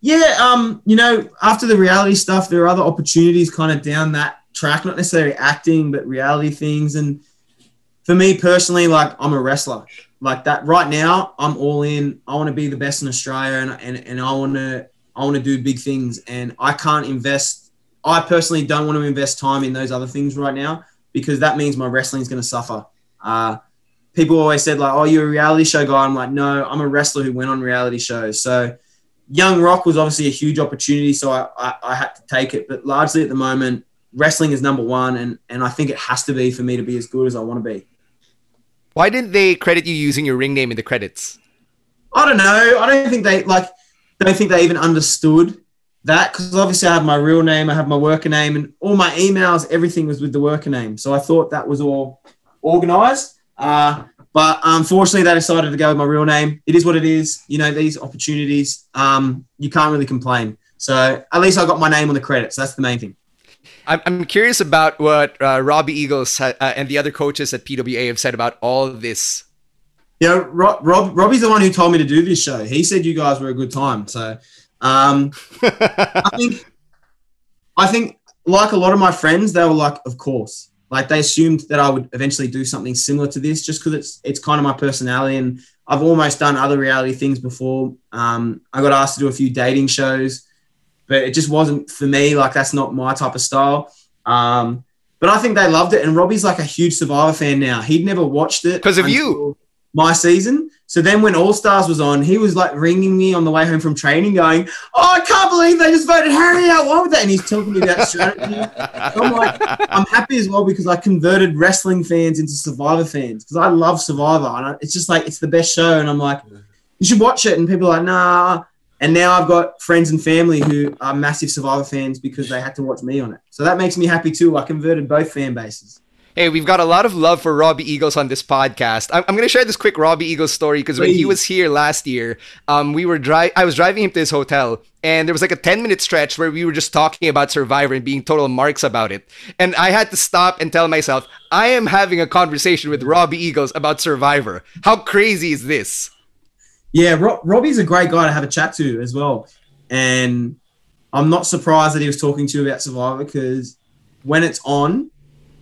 Yeah, you know, after the reality stuff, there are other opportunities kind of down that track, not necessarily acting, but reality things. And for me personally, like I'm a wrestler. Like that right now, I'm all in. I want to be the best in Australia and I want to do big things and I can't invest. I personally don't want to invest time in those other things right now because that means my wrestling is going to suffer. People always said like, oh, you're a reality show guy. I'm like, no, I'm a wrestler who went on reality shows. So Young Rock was obviously a huge opportunity. So I had to take it, but largely at the moment, wrestling is number one. And I think it has to be for me to be as good as I want to be. Why didn't they credit you using your ring name in the credits? I don't know. I don't think they even understood that because obviously I have my real name, I have my worker name and all my emails, everything was with the worker name. So I thought that was all organized. But unfortunately they decided to go with my real name. It is what it is. You know, these opportunities, you can't really complain. So at least I got my name on the credits. That's the main thing. I'm curious about what Robbie Eagles and the other coaches at PWA have said about all of this. Yeah, Robbie's the one who told me to do this show. He said you guys were a good time. So I think like a lot of my friends, they were like, of course. Like they assumed that I would eventually do something similar to this just because it's kind of my personality and I've almost done other reality things before. I got asked to do a few dating shows, but it just wasn't for me. Like that's not my type of style. But I think they loved it. And Robbie's like a huge Survivor fan now. He'd never watched it. Because of you. My season. So then when All Stars was on, he was like ringing me on the way home from training going, oh, I can't believe they just voted Harry out. Why would that? And he's talking to me about strategy. I'm like, I'm happy as well because I converted wrestling fans into Survivor fans because I love Survivor. And it's just like, it's the best show. And I'm like, you should watch it. And people are like, nah. And now I've got friends and family who are massive Survivor fans because they had to watch me on it. So that makes me happy too. I converted both fan bases. Hey, we've got a lot of love for Robbie Eagles on this podcast. I'm going to share this quick Robbie Eagles story because when he was here last year, I was driving him to his hotel and there was like a 10-minute stretch where we were just talking about Survivor and being total marks about it. And I had to stop and tell myself, I am having a conversation with Robbie Eagles about Survivor. How crazy is this? Yeah, Robbie's a great guy to have a chat to as well. And I'm not surprised that he was talking to you about Survivor because when it's on,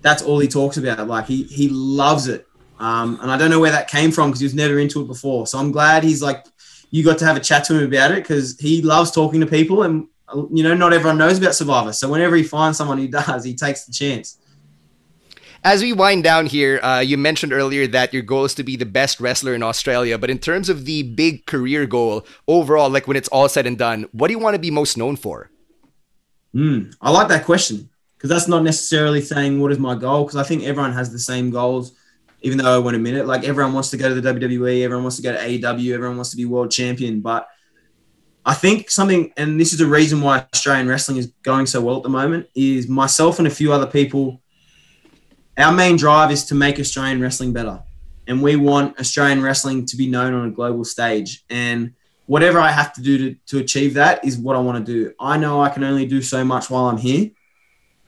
that's all he talks about. Like he loves it. And I don't know where that came from because he was never into it before. So I'm glad he's like, you got to have a chat to him about it because he loves talking to people and, you know, not everyone knows about Survivor. So whenever he finds someone who does, he takes the chance. As we wind down here, you mentioned earlier that your goal is to be the best wrestler in Australia, but in terms of the big career goal overall, like when it's all said and done, what do you want to be most known for? I like that question, because that's not necessarily saying what is my goal, because I think everyone has the same goals, even though I want to admit it. Like, everyone wants to go to the WWE, everyone wants to go to AEW, everyone wants to be world champion, but I think something, and this is the reason why Australian wrestling is going so well at the moment, is myself and a few other people, our main drive is to make Australian wrestling better. And we want Australian wrestling to be known on a global stage. And whatever I have to do to achieve that is what I want to do. I know I can only do so much while I'm here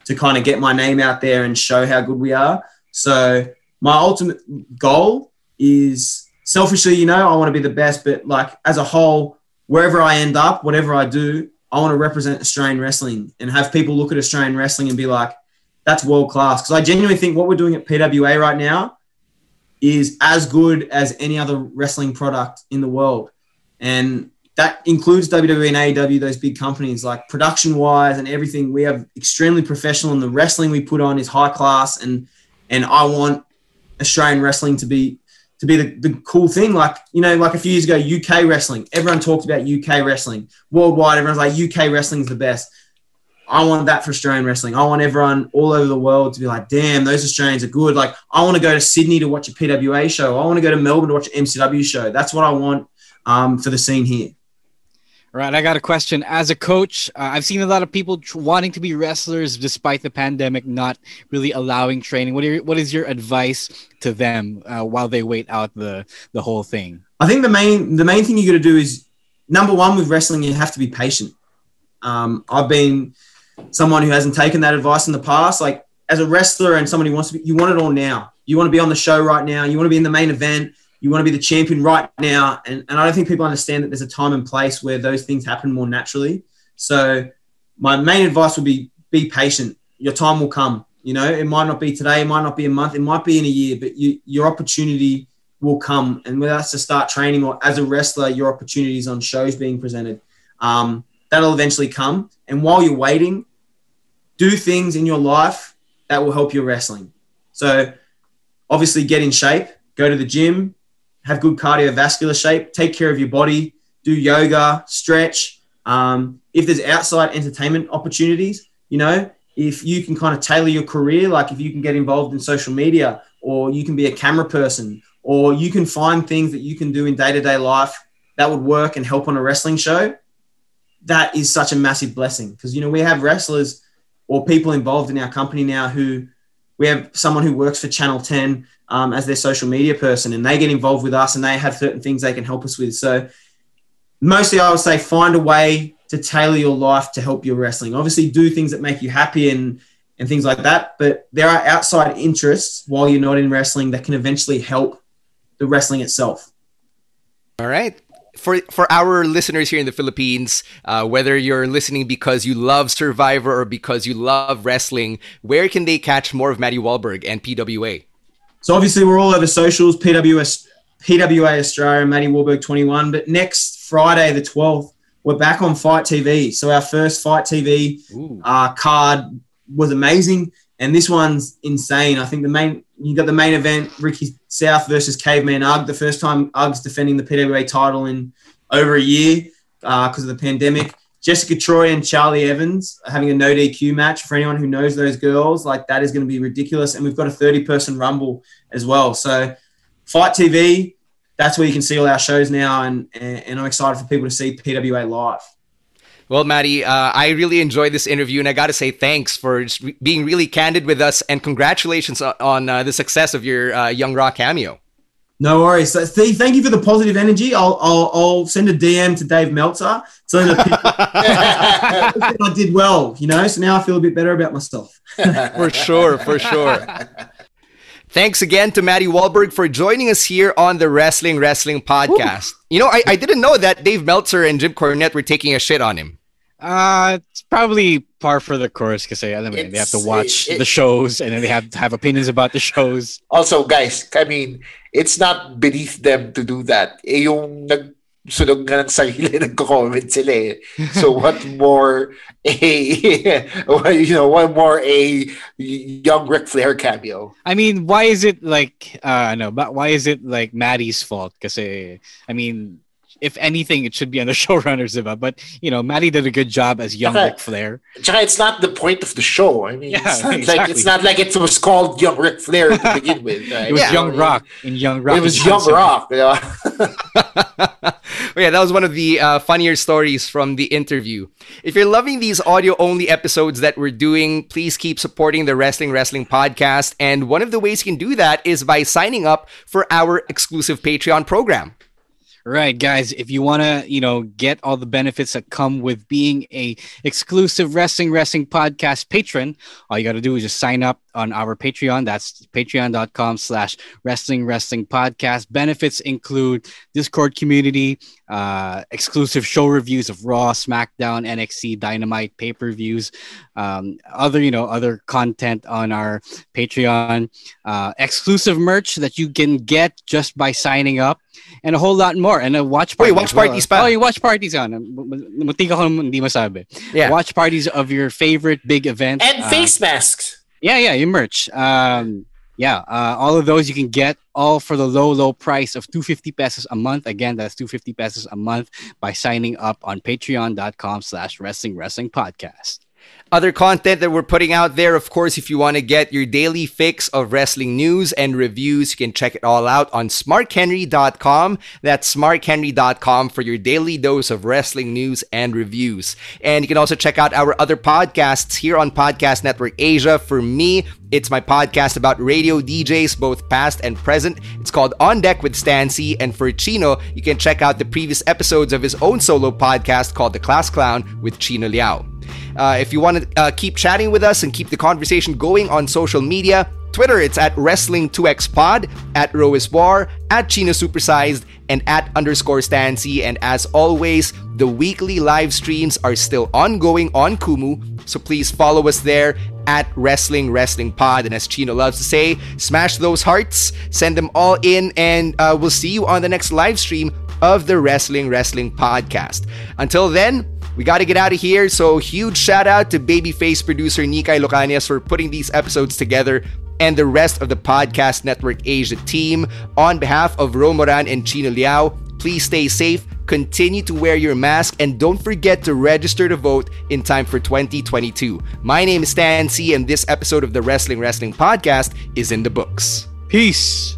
to kind of get my name out there and show how good we are. So my ultimate goal is, selfishly, you know, I want to be the best, but like as a whole, wherever I end up, whatever I do, I want to represent Australian wrestling and have people look at Australian wrestling and be like, that's world class. Because I genuinely think what we're doing at PWA right now is as good as any other wrestling product in the world. And that includes WWE and AEW, those big companies, like production-wise and everything. We are extremely professional, and the wrestling we put on is high class. And I want Australian wrestling to be the cool thing. Like, you know, like a few years ago, UK wrestling, everyone talked about UK wrestling. Worldwide, everyone's like, UK wrestling's the best. I want that for Australian wrestling. I want everyone all over the world to be like, damn, those Australians are good. Like, I want to go to Sydney to watch a PWA show. I want to go to Melbourne to watch an MCW show. That's what I want for the scene here. All right, I got a question. As a coach, I've seen a lot of people wanting to be wrestlers despite the pandemic not really allowing training. What is your advice to them while they wait out the whole thing? I think the main thing you got to do is, number one, with wrestling, you have to be patient. I've been someone who hasn't taken that advice in the past. Like, as a wrestler and somebody who wants to be, you want it all now. You want to be on the show right now. You want to be in the main event. You want to be the champion right now. And I don't think people understand that there's a time and place where those things happen more naturally. So my main advice would be patient. Your time will come. You know, it might not be today. It might not be a month. It might be in a year, but your opportunity will come. And whether that's to start training or as a wrestler, your opportunities on shows being presented, that'll eventually come. And while you're waiting, do things in your life that will help your wrestling. So obviously get in shape, go to the gym, have good cardiovascular shape, take care of your body, do yoga, stretch. If there's outside entertainment opportunities, you know, if you can kind of tailor your career, like if you can get involved in social media, or you can be a camera person, or you can find things that you can do in day-to-day life that would work and help on a wrestling show, that is such a massive blessing. Because, you know, we have wrestlers or people involved in our company now who, we have someone who works for Channel 10 as their social media person, and they get involved with us and they have certain things they can help us with. So mostly I would say find a way to tailor your life to help your wrestling. Obviously do things that make you happy and things like that, but there are outside interests while you're not in wrestling that can eventually help the wrestling itself. All right. For our listeners here in the Philippines, whether you're listening because you love Survivor or because you love wrestling, where can they catch more of Matty Wahlberg and PWA? So obviously we're all over socials, PWA Australia, Matty Wahlberg 21. But next Friday the 12th, we're back on Fight TV. So our first Fight TV card was amazing. And this one's insane. I think you got the main event, Ricky South versus Caveman Ugg. The first time Ugg's defending the PWA title in over a year because of the pandemic. Jessica Troy and Charlie Evans are having a no DQ match. For anyone who knows those girls, like, that is going to be ridiculous. And we've got a 30-person rumble as well. So Fight TV, that's where you can see all our shows now. And I'm excited for people to see PWA live. Well, Matty, I really enjoyed this interview, and I got to say thanks for being really candid with us, and congratulations on the success of your Young Rock cameo. No worries. So, Steve, thank you for the positive energy. I'll send a DM to Dave Meltzer. So I did well, you know, so now I feel a bit better about myself. For sure. Thanks again to Matty Wahlberg for joining us here on the Wrestling Podcast. Ooh. You know, I didn't know that Dave Meltzer and Jim Cornette were taking a shit on him. It's probably par for the course because they have to watch the shows and then they have opinions about the shows. Also, guys, I mean, it's not beneath them to do that. Yung sunog nga ng sarili, nagko-comment sila eh. So what more a young Ric Flair cameo? I mean, why is it like why is it like Maddie's fault? Kasi, I mean, if anything, it should be on the showrunners, diba? But you know, Matty did a good job as young Ric Flair. It's not the point of the show. I mean, yeah, it's not like it was called Young Ric Flair to begin with. Right? It was Young Rock in Young Rock. It was Young Rock. You know? Well, yeah, that was one of the funnier stories from the interview. If you're loving these audio-only episodes that we're doing, please keep supporting the Wrestling Podcast. And one of the ways you can do that is by signing up for our exclusive Patreon program. Right, guys, if you want to, get all the benefits that come with being a exclusive Wrestling Podcast patron, all you got to do is just sign up on our Patreon. That's patreon.com/wrestling podcast. Benefits include Discord community, exclusive show reviews of Raw, SmackDown, NXT, Dynamite, pay-per-views, other content on our Patreon, exclusive merch that you can get just by signing up, and a whole lot more. And a watch party. Watch parties on. Yeah. Watch parties of your favorite big events. And face masks. Yeah, your merch. All of those you can get all for the low price of 250 pesos a month. Again, that's 250 pesos a month by signing up on patreon.com/wrestling podcast. Other content that we're putting out there, of course, if you want to get your daily fix of wrestling news and reviews, you can check it all out on SmartHenry.com. That's SmartHenry.com for your daily dose of wrestling news and reviews. And you can also check out our other podcasts here on Podcast Network Asia. For me, it's my podcast about radio DJs, both past and present. It's called On Deck with Stan Sy. And for Chino, you can check out the previous episodes of his own solo podcast called The Class Clown with Chino Liao. If you want to keep chatting with us and keep the conversation going on social media, Twitter, it's at Wrestling2XPod, at Roiswar, at Chino Supersized, and at _Stan Sy. And as always, the weekly live streams are still ongoing on Kumu, so please follow us there at Wrestling Pod. And as Chino loves to say, smash those hearts, send them all in, and we'll see you on the next live stream of the Wrestling Podcast. Until then, we got to get out of here, so huge shout out to Babyface producer Nikay Lucanias for putting these episodes together and the rest of the Podcast Network Asia team. On behalf of Romaran and Chino Liao, please stay safe, continue to wear your mask, and don't forget to register to vote in time for 2022. My name is Stan Sy, and this episode of the Wrestling Podcast is in the books. Peace.